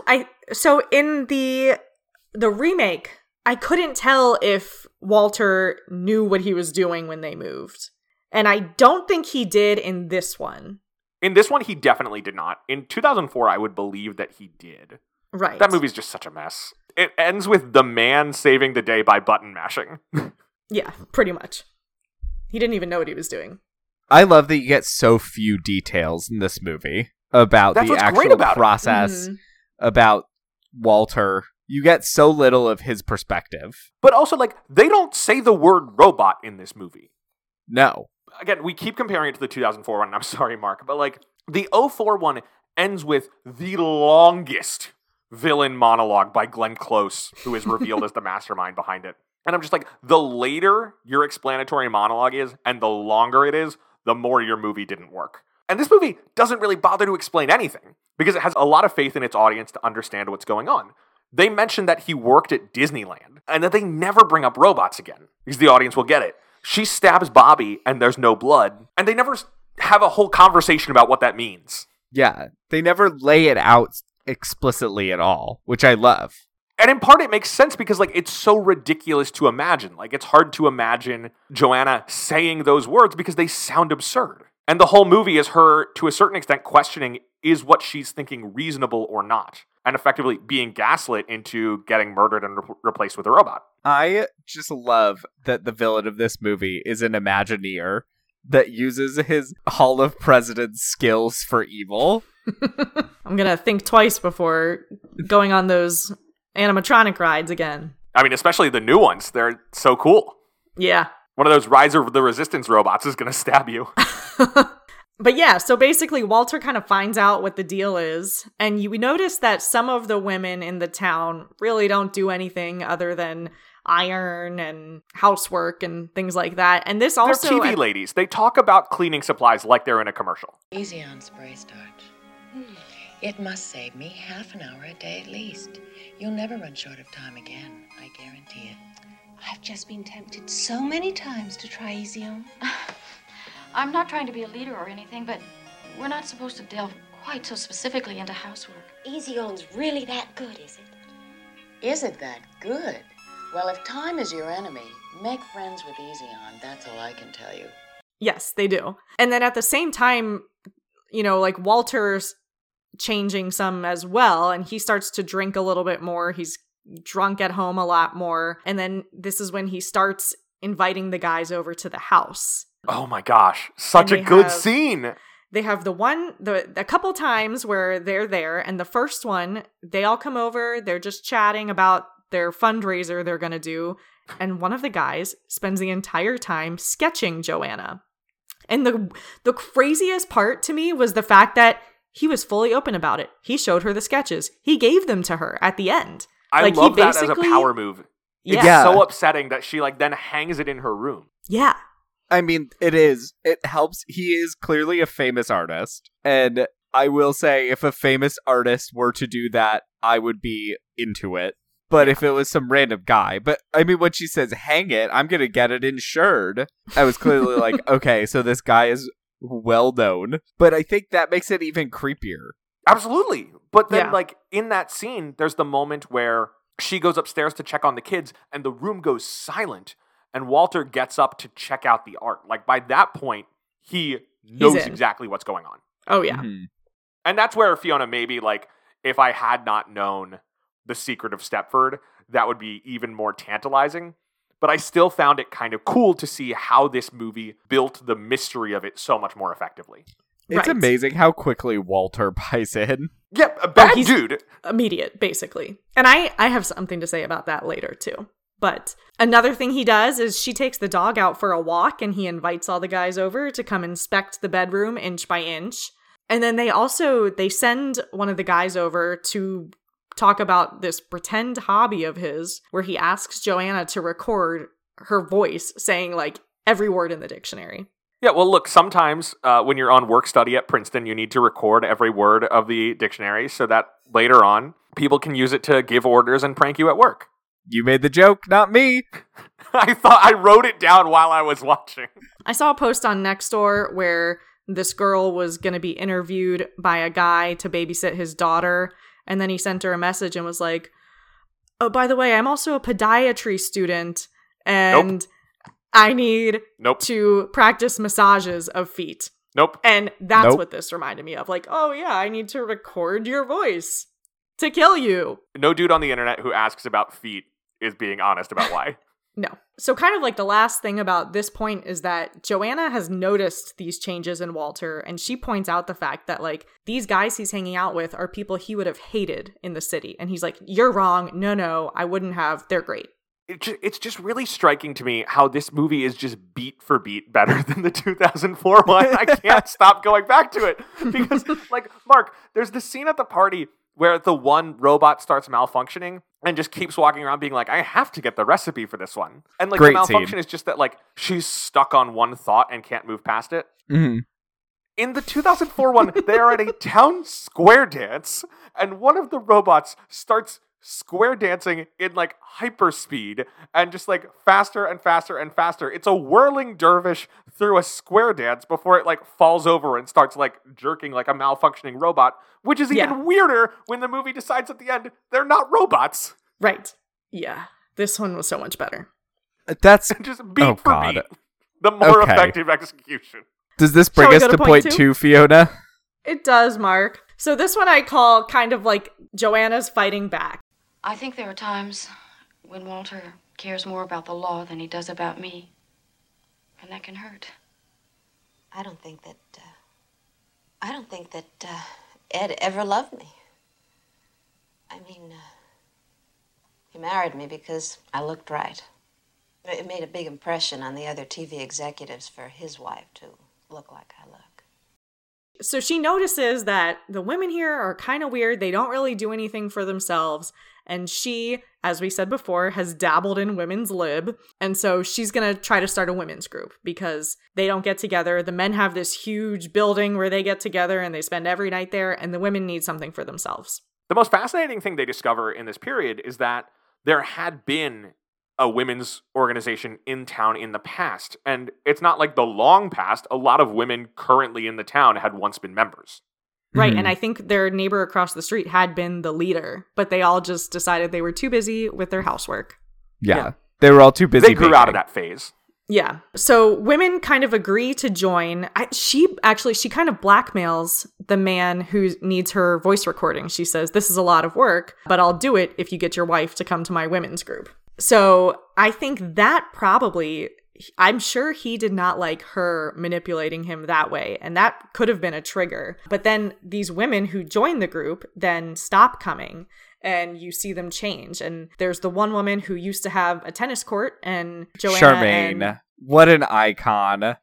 so in the remake, I couldn't tell if Walter knew what he was doing when they moved. And I don't think he did in this one. In this one, he definitely did not. In 2004, I would believe that he did. Right. That movie's just such a mess. It ends with the man saving the day by button mashing. Yeah, pretty much. He didn't even know what he was doing. I love that you get so few details in this movie about the actual process, about Walter. You get so little of his perspective. But also, like, they don't say the word robot in this movie. No. Again, we keep comparing it to the 2004 one, and I'm sorry, Mark, but, like, the 2004 one ends with the longest villain monologue by Glenn Close, who is revealed as the mastermind behind it. And I'm just like, the later your explanatory monologue is, and the longer it is, the more your movie didn't work. And this movie doesn't really bother to explain anything, because it has a lot of faith in its audience to understand what's going on. They mention that he worked at Disneyland, and that they never bring up robots again, because the audience will get it. She stabs Bobby, and there's no blood, and they never have a whole conversation about what that means. Yeah, they never lay it out explicitly at all, which I love. And in part, it makes sense because, like, it's so ridiculous to imagine. Like, it's hard to imagine Joanna saying those words because they sound absurd. And the whole movie is her, to a certain extent, questioning is what she's thinking reasonable or not, and effectively being gaslit into getting murdered and replaced with a robot. I just love that the villain of this movie is an Imagineer that uses his Hall of Presidents skills for evil. I'm going to think twice before going on those animatronic rides again. I mean, especially the new ones. They're so cool. Yeah. One of those Rise of the Resistance robots is going to stab you. But yeah, so basically Walter kind of finds out what the deal is. And we notice that some of the women in the town really don't do anything other than iron and housework and things like that. And this also... They're TV ladies. They talk about cleaning supplies like they're in a commercial. Easy on spray starch. It must save me half an hour a day at least. You'll never run short of time again. I guarantee it. I've just been tempted so many times to try Easy On. I'm not trying to be a leader or anything, but we're not supposed to delve quite so specifically into housework. Easy On's really that good, is it? Is it that good? Well, if time is your enemy, make friends with Easy On. That's all I can tell you. Yes, they do. And then at the same time, you know, like Walter's changing some as well, and he starts to drink a little bit more. He's drunk at home a lot more. And then this is when he starts inviting the guys over to the house. Oh my gosh, such a good scene. They have a couple times where they're there, and the first one, they all come over, they're just chatting about their fundraiser they're going to do, and one of the guys spends the entire time sketching Joanna. And the craziest part to me was the fact that he was fully open about it. He showed her the sketches. He gave them to her at the end. I love that as a power move. Yeah. It's so upsetting that she then hangs it in her room. Yeah. I mean, it is. It helps. He is clearly a famous artist. And I will say, if a famous artist were to do that, I would be into it. But if it was some random guy. But I mean, when she says, hang it, I'm going to get it insured. I was clearly like, okay, so this guy is well known. But I think that makes it even creepier. Absolutely. But then, in that scene, there's the moment where she goes upstairs to check on the kids, and the room goes silent, and Walter gets up to check out the art. Like, by that point, he knows exactly what's going on. Oh, yeah. Mm-hmm. And that's where Fiona, maybe, if I had not known the secret of Stepford, that would be even more tantalizing. But I still found it kind of cool to see how this movie built the mystery of it so much more effectively. It's amazing how quickly Walter buys in. Yep, yeah, he's dude. Immediate, basically. And I have something to say about that later, too. But another thing he does is she takes the dog out for a walk, and he invites all the guys over to come inspect the bedroom inch by inch. And then they send one of the guys over to talk about this pretend hobby of his, where he asks Joanna to record her voice saying, every word in the dictionary. Yeah, well, look, sometimes when you're on work study at Princeton, you need to record every word of the dictionary so that later on, people can use it to give orders and prank you at work. You made the joke, not me. I wrote it down while I was watching. I saw a post on Nextdoor where this girl was going to be interviewed by a guy to babysit his daughter, And then he sent her a message and was like, oh, by the way, I'm also a podiatry student and I need to practice massages of feet. And that's what this reminded me of. Like, oh yeah, I need to record your voice to kill you. No dude on the internet who asks about feet is being honest about why. No. So kind of like the last thing about this point is that Joanna has noticed these changes in Walter, and she points out the fact that like these guys he's hanging out with are people he would have hated in the city. And he's like, you're wrong. No, I wouldn't have. They're great. It's just really striking to me how this movie is just beat for beat better than the 2004 one. I can't stop going back to it because like, Mark, there's this scene at the party where the one robot starts malfunctioning and just keeps walking around being like, I have to get the recipe for this one. And like the malfunction is just that like she's stuck on one thought and can't move past it. Mm-hmm. In the 2004 one, they are at a town square dance and one of the robots starts square dancing in like hyper speed and just like faster and faster and faster. It's a whirling dervish through a square dance before it like falls over and starts like jerking like a malfunctioning robot, which is even weirder when the movie decides at the end they're not robots. Right. Yeah. This one was so much better. That's just beat for beat. The more effective execution. Does this bring us to point two, Fiona? It does, Mark. So this one I call kind of like Joanna's fighting back. I think there are times when Walter cares more about the law than he does about me, and that can hurt. I don't think that Ed ever loved me. I mean, he married me because I looked right. It made a big impression on the other TV executives for his wife to look like I look. So she notices that the women here are kind of weird. They don't really do anything for themselves. And she, as we said before, has dabbled in women's lib. And so she's going to try to start a women's group because they don't get together. The men have this huge building where they get together and they spend every night there. And the women need something for themselves. The most fascinating thing they discover in this period is that there had been a women's organization in town in the past. And it's not like the long past. A lot of women currently in the town had once been members. Right. Mm-hmm. And I think their neighbor across the street had been the leader, but they all just decided they were too busy with their housework. Yeah. They were all too busy. They grew out of that phase. Yeah. So women kind of agree to join. She kind of blackmails the man who needs her voice recording. She says, this is a lot of work, but I'll do it if you get your wife to come to my women's group. So I think that probably, I'm sure he did not like her manipulating him that way. And that could have been a trigger. But then these women who join the group then stop coming and you see them change. And there's the one woman who used to have a tennis court and Joanna. Charmaine. What an icon.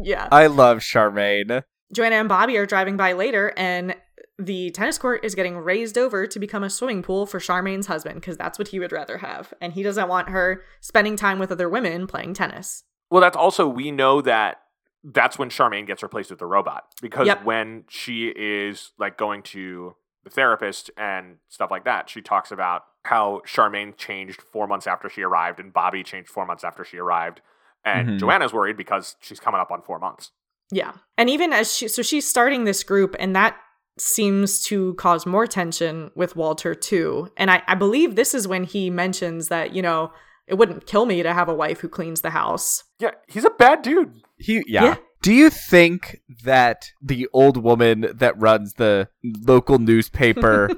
Yeah. I love Charmaine. Joanna and Bobby are driving by later and the tennis court is getting raised over to become a swimming pool for Charmaine's husband because that's what he would rather have. And he doesn't want her spending time with other women playing tennis. Well, that's also, we know that that's when Charmaine gets replaced with the robot because when she is like going to the therapist and stuff like that, she talks about how Charmaine changed 4 months after she arrived and Bobby changed 4 months after she arrived. And Joanna's worried because she's coming up on 4 months. Yeah. And even as she's starting this group and that seems to cause more tension with Walter too. And I believe this is when he mentions that, you know, it wouldn't kill me to have a wife who cleans the house. Yeah, he's a bad dude. Yeah. Do you think that the old woman that runs the local newspaper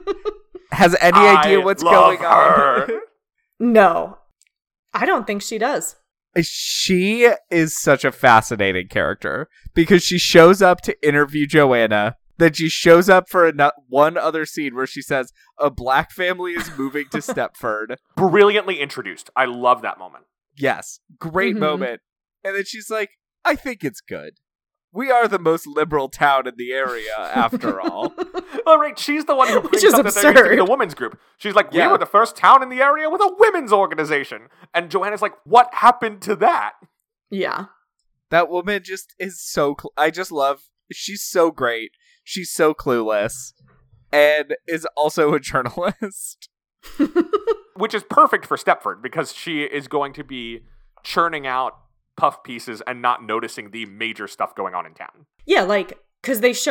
has any idea what's going on? No, I don't think she does. She is such a fascinating character because she shows up to interview Joanna. Then she shows up for one other scene where she says, a black family is moving to Stepford. Brilliantly introduced. I love that moment. Yes. Great moment. And then she's like, I think it's good. We are the most liberal town in the area, after all. Well, right. She's the one who brings up that there used to be the women's group. She's like, we were the first town in the area with a women's organization. And Joanna's like, what happened to that? Yeah. That woman just is so... She's so great. She's so clueless and is also a journalist. Which is perfect for Stepford because she is going to be churning out puff pieces and not noticing the major stuff going on in town. Yeah, like, because there's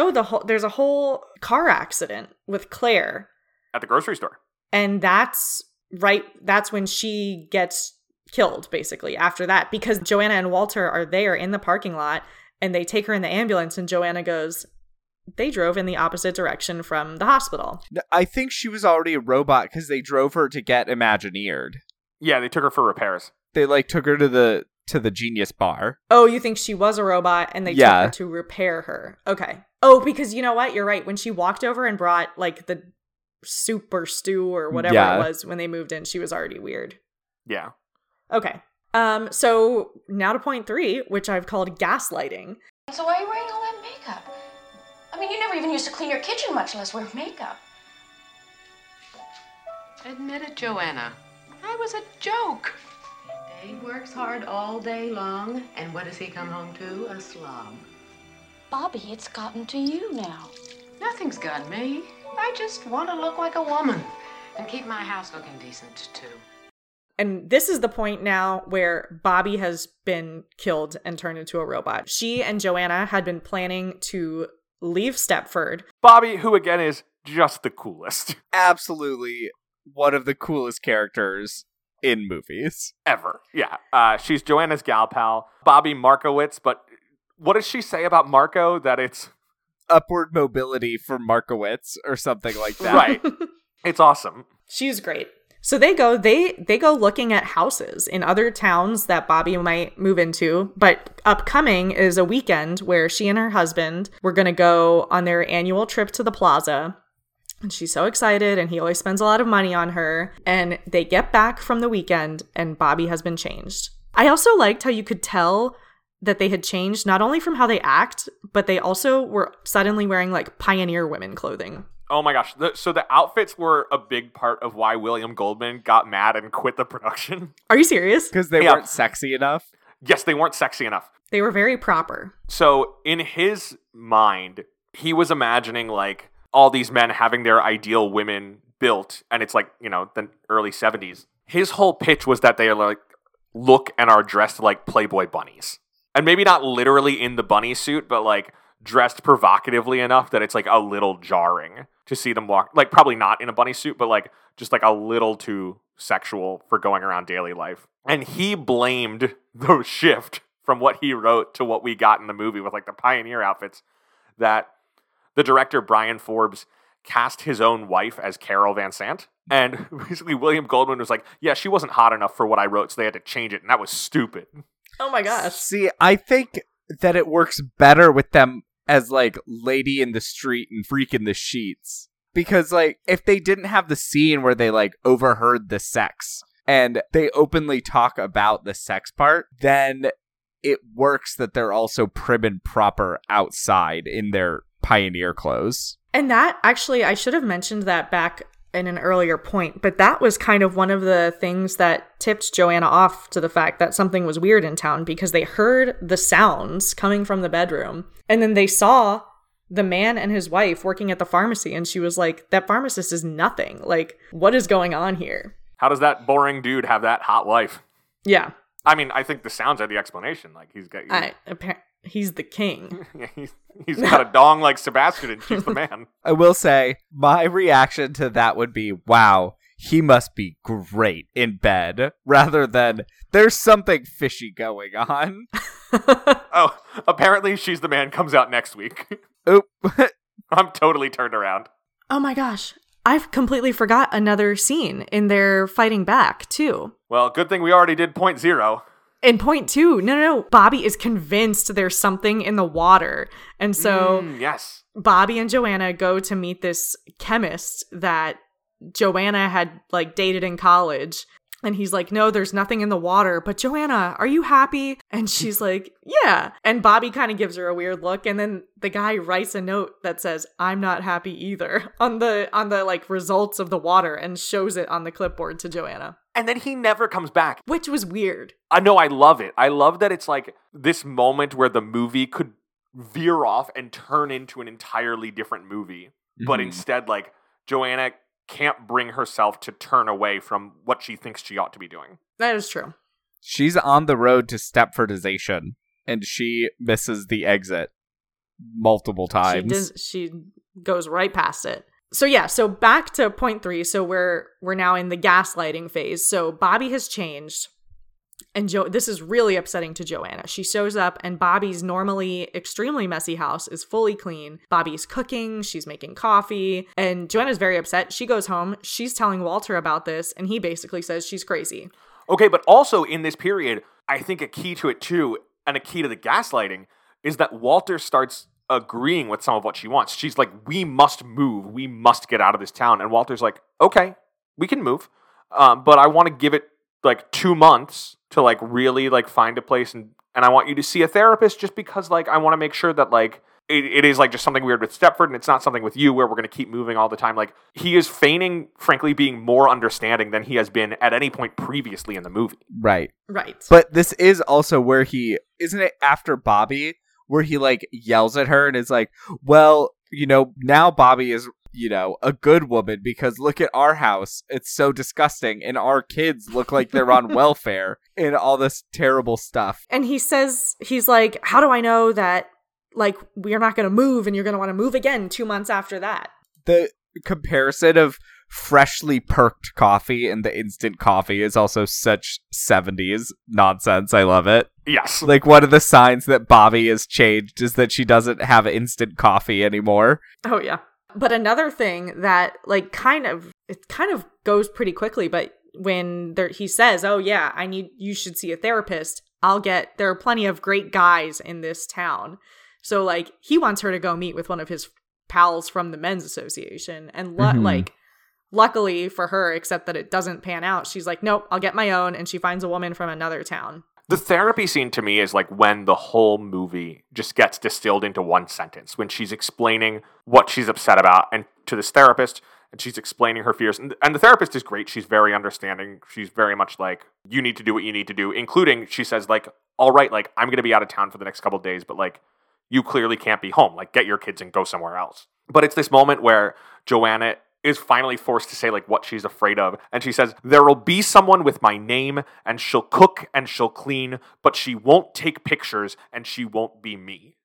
a whole car accident with Claire at the grocery store. And that's right. That's when she gets killed, basically, after that, because Joanna and Walter are there in the parking lot and they take her in the ambulance, and Joanna goes, they drove in the opposite direction from the hospital. I think she was already a robot because they drove her to get Imagineered. Yeah, they took her for repairs. They took her to the Genius Bar. Oh, you think she was a robot and they took her to repair her. Okay. Oh, because you know what? You're right. When she walked over and brought the soup or stew or whatever it was when they moved in, she was already weird. Yeah. Okay. So now to point 3, which I've called gaslighting. So why are you wearing all that makeup? I mean, you never even used to clean your kitchen, much less wear makeup. Admit it, Joanna. I was a joke. He works hard all day long, and what does he come home to? A slob. Bobby, it's gotten to you now. Nothing's got me. I just want to look like a woman and keep my house looking decent, too. And this is the point now where Bobby has been killed and turned into a robot. She and Joanna had been planning to leave Stepford. Bobby, who again is just the coolest. Absolutely one of the coolest characters in movies. Ever. Yeah. She's Joanna's gal pal, Bobby Markowitz, but what does she say about Marco? That it's upward mobility for Markowitz or something like that. Right. It's awesome. She's great. So they go looking at houses in other towns that Bobby might move into, but upcoming is a weekend where she and her husband were going to go on their annual trip to the plaza. And she's so excited, and he always spends a lot of money on her. And they get back from the weekend, and Bobby has been changed. I also liked how you could tell that they had changed, not only from how they act, but they also were suddenly wearing, pioneer women clothing. Oh, my gosh. So the outfits were a big part of why William Goldman got mad and quit the production. Are you serious? Because they weren't sexy enough? Yes, they weren't sexy enough. They were very proper. So in his mind, he was imagining, all these men having their ideal women built, and it's the early 70s. His whole pitch was that they look and are dressed like Playboy bunnies. And maybe not literally in the bunny suit, but dressed provocatively enough that it's a little jarring to see them walk. Probably not in a bunny suit, but just a little too sexual for going around daily life. And he blamed the shift from what he wrote to what we got in the movie with the pioneer outfits that the director, Brian Forbes, cast his own wife as Carol Van Sant. And basically William Goldman was yeah, she wasn't hot enough for what I wrote, so they had to change it. And that was stupid. Oh, my gosh. See, I think that it works better with them as, lady in the street and freak in the sheets. Because, if they didn't have the scene where they, overheard the sex and they openly talk about the sex part, then it works that they're also prim and proper outside in their pioneer clothes. And that actually, I should have mentioned that back in an earlier point, but that was kind of one of the things that tipped Joanna off to the fact that something was weird in town, because they heard the sounds coming from the bedroom, and then they saw the man and his wife working at the pharmacy, and she was like, that pharmacist is nothing. What is going on here? How does that boring dude have that hot wife? Yeah. I mean, I think the sounds are the explanation. He's got... He's the king. He's got a dong like Sebastian, and she's the man. I will say, my reaction to that would be, wow, he must be great in bed, rather than there's something fishy going on. Oh, apparently She's the Man comes out next week. Oop. I'm totally turned around. Oh my gosh. I've completely forgot another scene in their fighting back, too. Well, good thing we already did point 0. In point 2, no, Bobby is convinced there's something in the water. And so yes. Bobby and Joanna go to meet this chemist that Joanna had dated in college. And he's like, no, there's nothing in the water. But Joanna, are you happy? And she's like, yeah. And Bobby kind of gives her a weird look. And then the guy writes a note that says, I'm not happy either on the results of the water, and shows it on the clipboard to Joanna. And then he never comes back. Which was weird. I know, I love it. I love that it's this moment where the movie could veer off and turn into an entirely different movie. Mm-hmm. But instead, Joanna can't bring herself to turn away from what she thinks she ought to be doing. That is true. She's on the road to Stepfordization, and she misses the exit multiple times. She goes right past it. So yeah, so back to point three. So we're now in the gaslighting phase. So Bobby has changed. And this is really upsetting to Joanna. She shows up and Bobby's normally extremely messy house is fully clean. Bobby's cooking, she's making coffee, and Joanna's very upset. She goes home, she's telling Walter about this, and he basically says she's crazy. Okay, but also in this period, I think a key to it too, and a key to the gaslighting, is that Walter starts agreeing with some of what she wants. She's like, we must move, we must get out of this town. And Walter's like, okay, we can move, but I want to give it like 2 months to like really like find a place, and I want you to see a therapist just because like I want to make sure that like it is like just something weird with Stepford and it's not something with you where we're going to keep moving all the time. Like he is feigning, frankly, being more understanding than he has been at any point previously in the movie. Right. Right. But this is also where isn't it after Bobby where he like yells at her and is like, well, you know, now Bobby is, you know, a good woman because look at our house. It's so disgusting. And our kids look like they're on welfare and all this terrible stuff. And he says, he's like, how do I know that like we're not going to move and you're going to want to move again 2 months after that? The comparison of freshly perked coffee and the instant coffee is also such 70s nonsense. I love it. Yes. Like one of the signs that Bobby has changed is that she doesn't have instant coffee anymore. Oh, yeah. But another thing that like kind of goes pretty quickly, but when he says, oh yeah, you should see a therapist. There are plenty of great guys in this town. So like he wants her to go meet with one of his pals from the men's association. And luckily for her, except that it doesn't pan out, she's like, nope, I'll get my own. And she finds a woman from another town. The therapy scene to me is like when the whole movie just gets distilled into one sentence, when she's explaining what she's upset about and to this therapist, and she's explaining her fears. And the therapist is great. She's very understanding. She's very much like, you need to do what you need to do, including she says like, all right, like I'm going to be out of town for the next couple of days, but like you clearly can't be home. Like get your kids and go somewhere else. But it's this moment where Joanna is finally forced to say like what she's afraid of. And she says, there will be someone with my name and she'll cook and she'll clean, but she won't take pictures and she won't be me.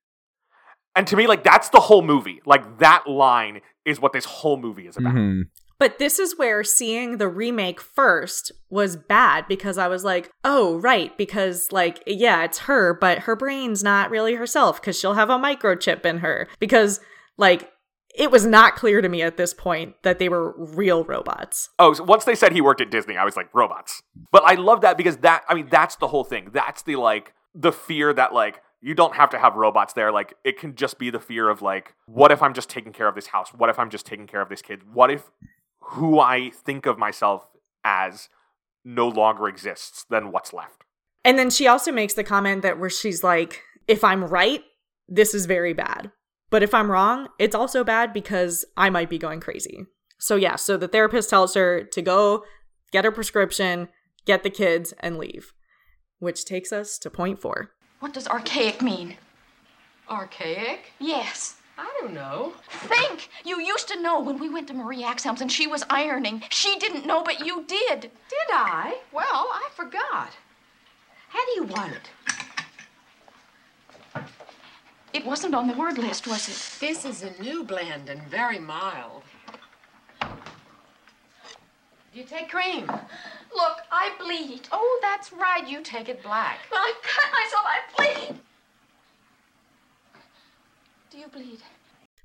And to me, like that's the whole movie. Like that line is what this whole movie is about. Mm-hmm. But this is where seeing the remake first was bad because I was like, oh, right. Because like, yeah, it's her, but her brain's not really herself because she'll have a microchip in her because like, it was not clear to me at this point that they were real robots. Oh, so once they said he worked at Disney, I was like, robots. But I love that because that's the whole thing. That's the like the fear that like you don't have to have robots there. Like it can just be the fear of like, what if I'm just taking care of this house? What if I'm just taking care of this kid? What if who I think of myself as no longer exists? Then what's left? And then she also makes the comment that where she's like, if I'm right, this is very bad. But if I'm wrong, it's also bad because I might be going crazy. So yeah, so the therapist tells her to go get her prescription, get the kids, and leave. Which takes us to point four. What does archaic mean? Archaic? Yes. I don't know. Think! You used to know when we went to Marie Axelm's and she was ironing. She didn't know, but you did. Did I? Well, I forgot. How do you want it? It wasn't on the word list, was it? This is a new blend and very mild. Do you take cream? Look, I bleed. Oh, that's right. You take it black. Well, I cut myself. I bleed. Do you bleed?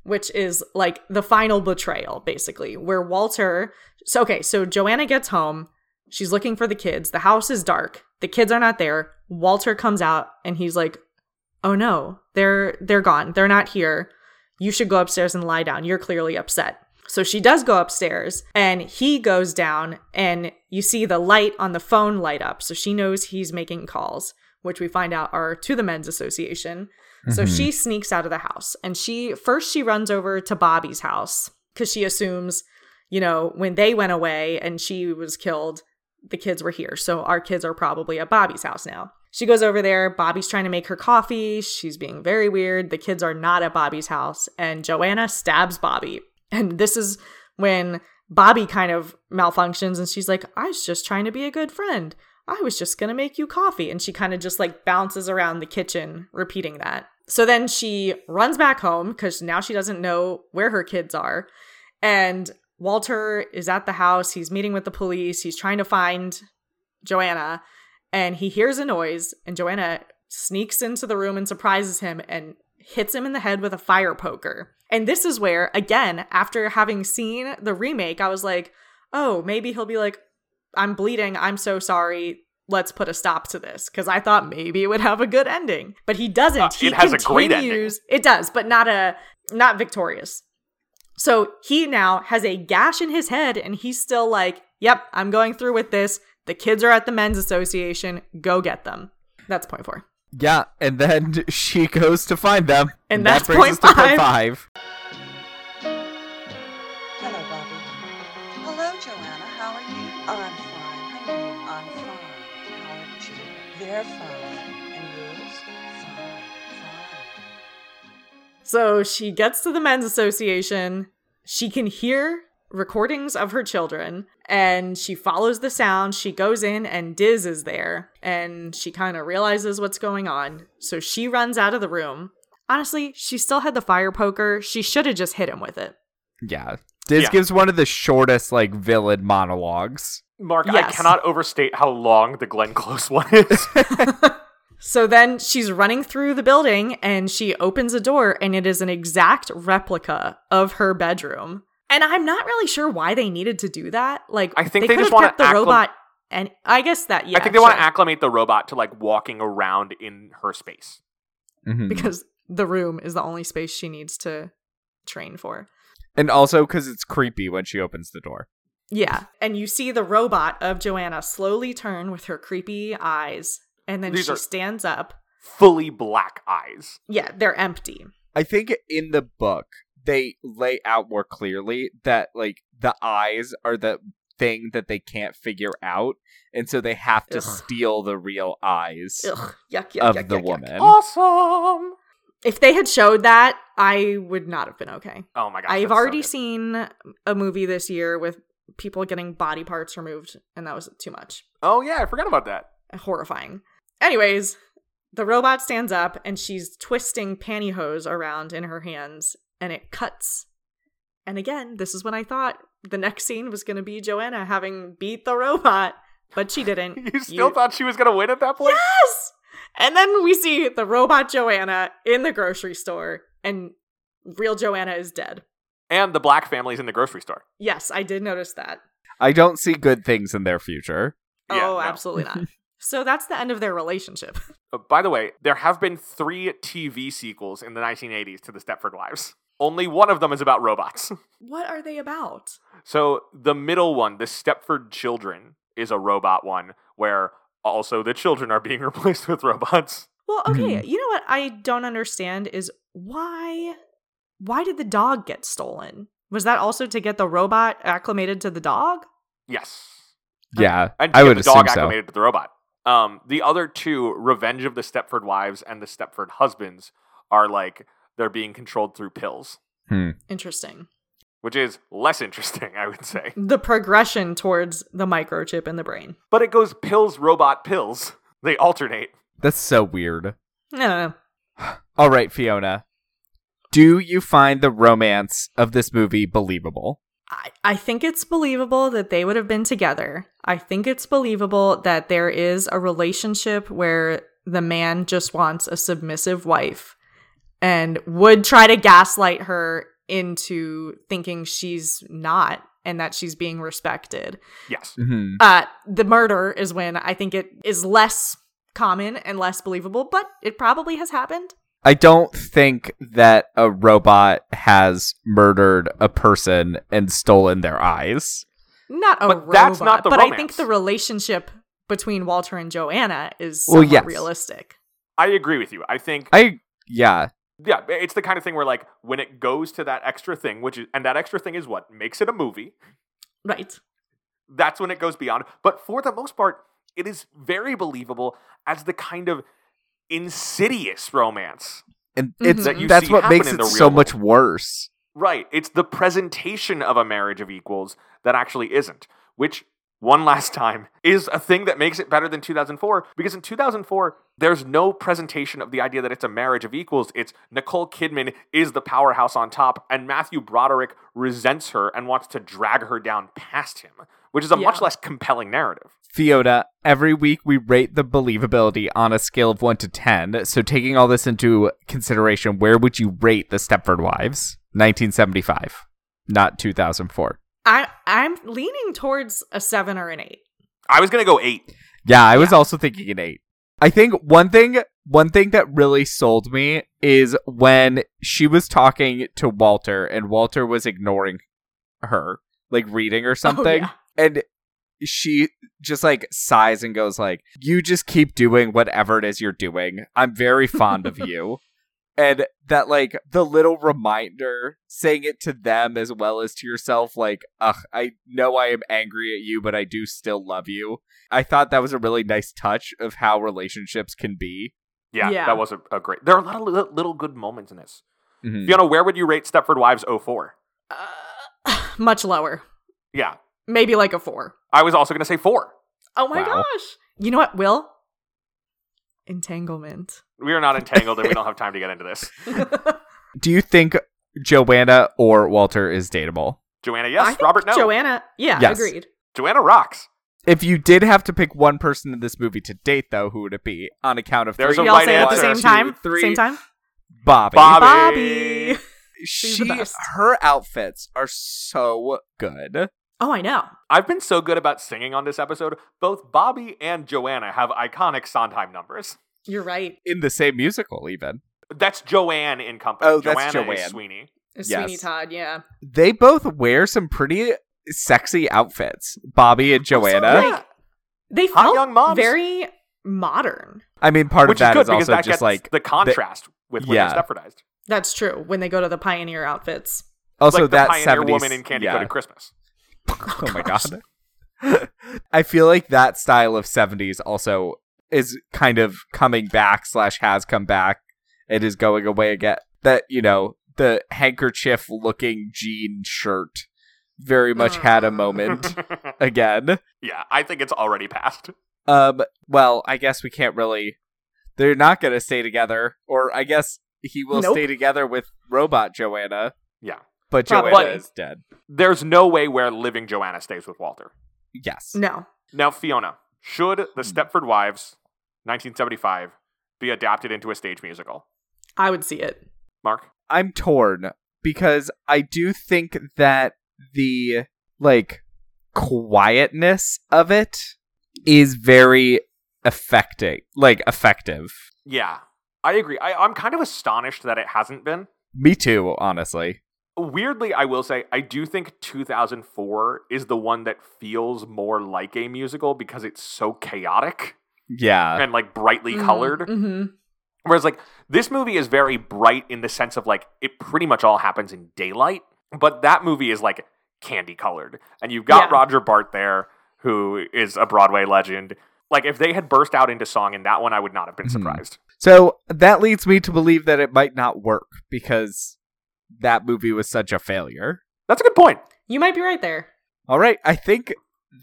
Which is like the final betrayal, basically, where Walter... So Joanna gets home. She's looking for the kids. The house is dark. The kids are not there. Walter comes out and he's like, oh no, they're gone. They're not here. You should go upstairs and lie down. You're clearly upset. So she does go upstairs and he goes down and you see the light on the phone light up. So she knows he's making calls, which we find out are to the men's association. Mm-hmm. So she sneaks out of the house and she runs over to Bobby's house because she assumes, you know, when they went away and she was killed, the kids were here. So our kids are probably at Bobby's house now. She goes over there. Bobby's trying to make her coffee. She's being very weird. The kids are not at Bobby's house. And Joanna stabs Bobby. And this is when Bobby kind of malfunctions. And she's like, I was just trying to be a good friend. I was just going to make you coffee. And she kind of just like bounces around the kitchen repeating that. So then she runs back home because now she doesn't know where her kids are. And Walter is at the house. He's meeting with the police. He's trying to find Joanna, and he hears a noise, and Joanna sneaks into the room and surprises him and hits him in the head with a fire poker. And this is where, again, after having seen the remake, I was like, oh, maybe he'll be like, I'm bleeding. I'm so sorry. Let's put a stop to this. Because I thought maybe it would have a good ending. But he doesn't. It has a great ending. It does, but not victorious. So he now has a gash in his head, and he's still like, yep, I'm going through with this. The kids are at the Men's Association. Go get them. That's point 4. Yeah, and then she goes to find them. And that's that brings us to point 5. Hello, Bobby. Hello, Joanna. How are you? I'm fine, honey. I'm fine. How are you? They're fine. And yours? Fine. So she gets to the Men's Association. She can hear recordings of her children, and she follows the sound. She goes in, and Diz is there, and she kind of realizes what's going on. So she runs out of the room. Honestly, she still had the fire poker. She should have just hit him with it. Yeah. Diz gives one of the shortest, like, villain monologues. Mark, yes. I cannot overstate how long the Glenn Close one is. So then she's running through the building, and she opens a door, and it is an exact replica of her bedroom. And I'm not really sure why they needed to do that. Like, I think they just want to robot, and I guess that I think they want to acclimate the robot to like walking around in her space, because the room is the only space she needs to train for, and also because it's creepy when she opens the door. Yeah, and you see the robot of Joanna slowly turn with her creepy eyes, and then she stands up. Fully black eyes. Yeah, they're empty. I think in the book, they lay out more clearly that, like, the eyes are the thing that they can't figure out, and so they have to steal the real eyes of the woman. Awesome! If they had showed that, I would not have been okay. Oh my god! I've already seen a movie this year with people getting body parts removed, and that was too much. Oh yeah, I forgot about that. Horrifying. Anyways, the robot stands up, and she's twisting pantyhose around in her hands. And it cuts. And again, this is when I thought the next scene was going to be Joanna having beat the robot, but she didn't. You thought she was going to win at that point? Yes! And then we see the robot Joanna in the grocery store, and real Joanna is dead. And the black family's in the grocery store. Yes, I did notice that. I don't see good things in their future. Oh, yeah, no. Absolutely not. So that's the end of their relationship. By the way, there have been 3 TV sequels in the 1980s to the Stepford Wives. Only one of them is about robots. What are they about? So the middle one, the Stepford Children, is a robot one where also the children are being replaced with robots. Well, okay. You know what I don't understand is why did the dog get stolen? Was that also to get the robot acclimated to the dog? Yes. Okay. Yeah, and I would assume so. And the dog acclimated to the robot. The other two, Revenge of the Stepford Wives and the Stepford Husbands, are like... they're being controlled through pills. Interesting. Which is less interesting, I would say. The progression towards the microchip in the brain. But it goes pills, robot, pills. They alternate. That's so weird. No. All right, Fiona. Do you find the romance of this movie believable? I think it's believable that they would have been together. I think it's believable that there is a relationship where the man just wants a submissive wife. And would try to gaslight her into thinking she's not and that she's being respected. Yes. The murder is when I think it is less common and less believable, but it probably has happened. I don't think that a robot has murdered a person and stolen their eyes. That's not the romance. I think the relationship between Walter and Joanna is somewhat realistic. I agree with you. Yeah, it's the kind of thing where, like, when it goes to that extra thing, and that extra thing is what makes it a movie. Right. That's when it goes beyond. But for the most part, it is very believable as the kind of insidious romance. And that's what makes it so much worse. Right. It's the presentation of a marriage of equals that actually isn't, which one last time is a thing that makes it better than 2004, because in 2004, there's no presentation of the idea that it's a marriage of equals. It's Nicole Kidman is the powerhouse on top, and Matthew Broderick resents her and wants to drag her down past him, which is a much less compelling narrative. Fiona, every week we rate the believability on a scale of 1 to 10. So taking all this into consideration, where would you rate The Stepford Wives? 1975, not 2004. I'm leaning towards a 7 or an 8. I was going to go 8. Yeah, I was also thinking an 8. I think one thing that really sold me is when she was talking to Walter and Walter was ignoring her, like reading or something. Oh, yeah. And she just like sighs and goes like, "You just keep doing whatever it is you're doing. I'm very fond of you." And that, like, the little reminder, saying it to them as well as to yourself, like, "Ugh, I know I am angry at you, but I do still love you." I thought that was a really nice touch of how relationships can be. Yeah. That was a great... There are a lot of little good moments in this. Mm-hmm. Fiona, where would you rate Stepford Wives 04? Much lower. Yeah. Maybe like a 4. I was also going to say 4. Oh my gosh. You know what, Will? Entanglement. We are not entangled and we don't have time to get into this. Do you think Joanna or Walter is dateable? Joanna, yes. I think Robert, no. Joanna, yeah, yes. Agreed. Joanna rocks. If you did have to pick one person in this movie to date, though, who would it be? On account of there's three. A right say answer. At the same time? 2, 3. Same time? Bobby. Her outfits are so good. Oh, I know. I've been so good about singing on this episode. Both Bobby and Joanna have iconic Sondheim numbers. You're right. In the same musical, even. That's Joanne in Company. Oh, that's Joanne. Is Sweeney. Sweeney Todd, yeah. They both wear some pretty sexy outfits. Bobby and Joanna. Also, like, they felt very modern. I mean, part of that is also that just like... the contrast with when they're Stepfordized. That's true. When they go to the pioneer outfits. Also, like that pioneer 70s, woman in Candy Coated Christmas. Oh my god. I feel like that style of 70s also is kind of coming back / has come back. It is going away again. That, you know, the handkerchief looking jean shirt very much had a moment again. Yeah, I think it's already past. Well, I guess we can't really... They're not going to stay together. Or I guess he will stay together with robot Joanna. Yeah. But Joanna is dead. There's no way where living Joanna stays with Walter. Yes. No. Now, Fiona, should The Stepford Wives, 1975, be adapted into a stage musical? I would see it. Mark? I'm torn because I do think that the, like, quietness of it is very effective. Yeah, I agree. I'm kind of astonished that it hasn't been. Me too, honestly. Weirdly, I will say, I do think 2004 is the one that feels more like a musical because it's so chaotic. Yeah. And, like, brightly colored. Mm-hmm. Whereas, like, this movie is very bright in the sense of, like, it pretty much all happens in daylight. But that movie is, like, candy colored. And you've got Roger Bart there, who is a Broadway legend. Like, if they had burst out into song in that one, I would not have been surprised. So that leads me to believe that it might not work because... that movie was such a failure. That's a good point. You might be right there. All right. I think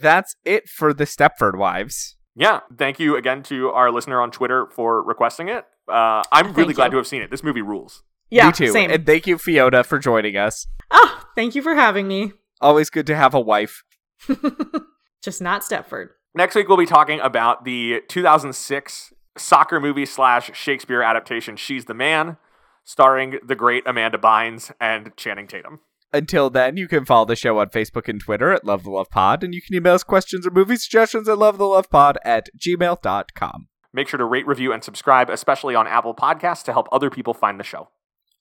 that's it for The Stepford Wives. Yeah. Thank you again to our listener on Twitter for requesting it. I'm really glad to have seen it. This movie rules. Yeah, me too. Same. And thank you, Fiona, for joining us. Oh, thank you for having me. Always good to have a wife. Just not Stepford. Next week, we'll be talking about the 2006 soccer movie / Shakespeare adaptation, She's the Man, starring the great Amanda Bynes and Channing Tatum. Until then, you can follow the show on Facebook and Twitter at Love the Love Pod, and you can email us questions or movie suggestions at lovethelovepod@gmail.com. Make sure to rate, review, and subscribe, especially on Apple Podcasts, to help other people find the show.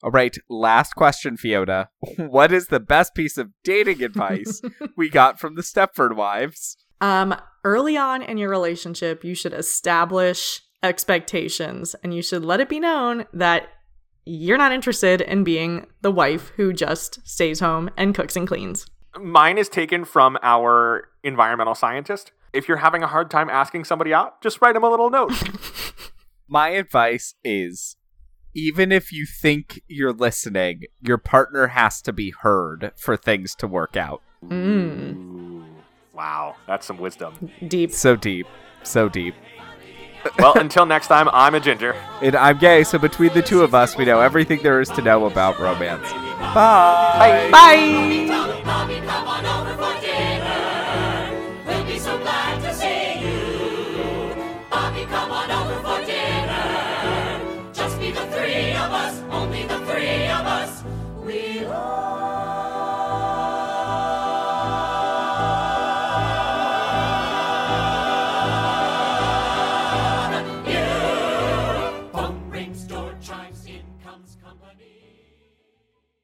All right, last question, Fiona. What is the best piece of dating advice we got from The Stepford Wives? Early on in your relationship, you should establish expectations, and you should let it be known that you're not interested in being the wife who just stays home and cooks and cleans. Mine is taken from our environmental scientist. If you're having a hard time asking somebody out, just write them a little note. My advice is, even if you think you're listening, your partner has to be heard for things to work out. Mm. Wow, that's some wisdom. Deep. So deep. So deep. Well, until next time, I'm a ginger. And I'm gay, so between the two of us, we know everything there is to know about romance. Bye! Bye! Bye. Mommy, come on over for dinner. We'll be so glad to see you. Mommy, come on over for dinner. Just be the three of us, only the three of us. We love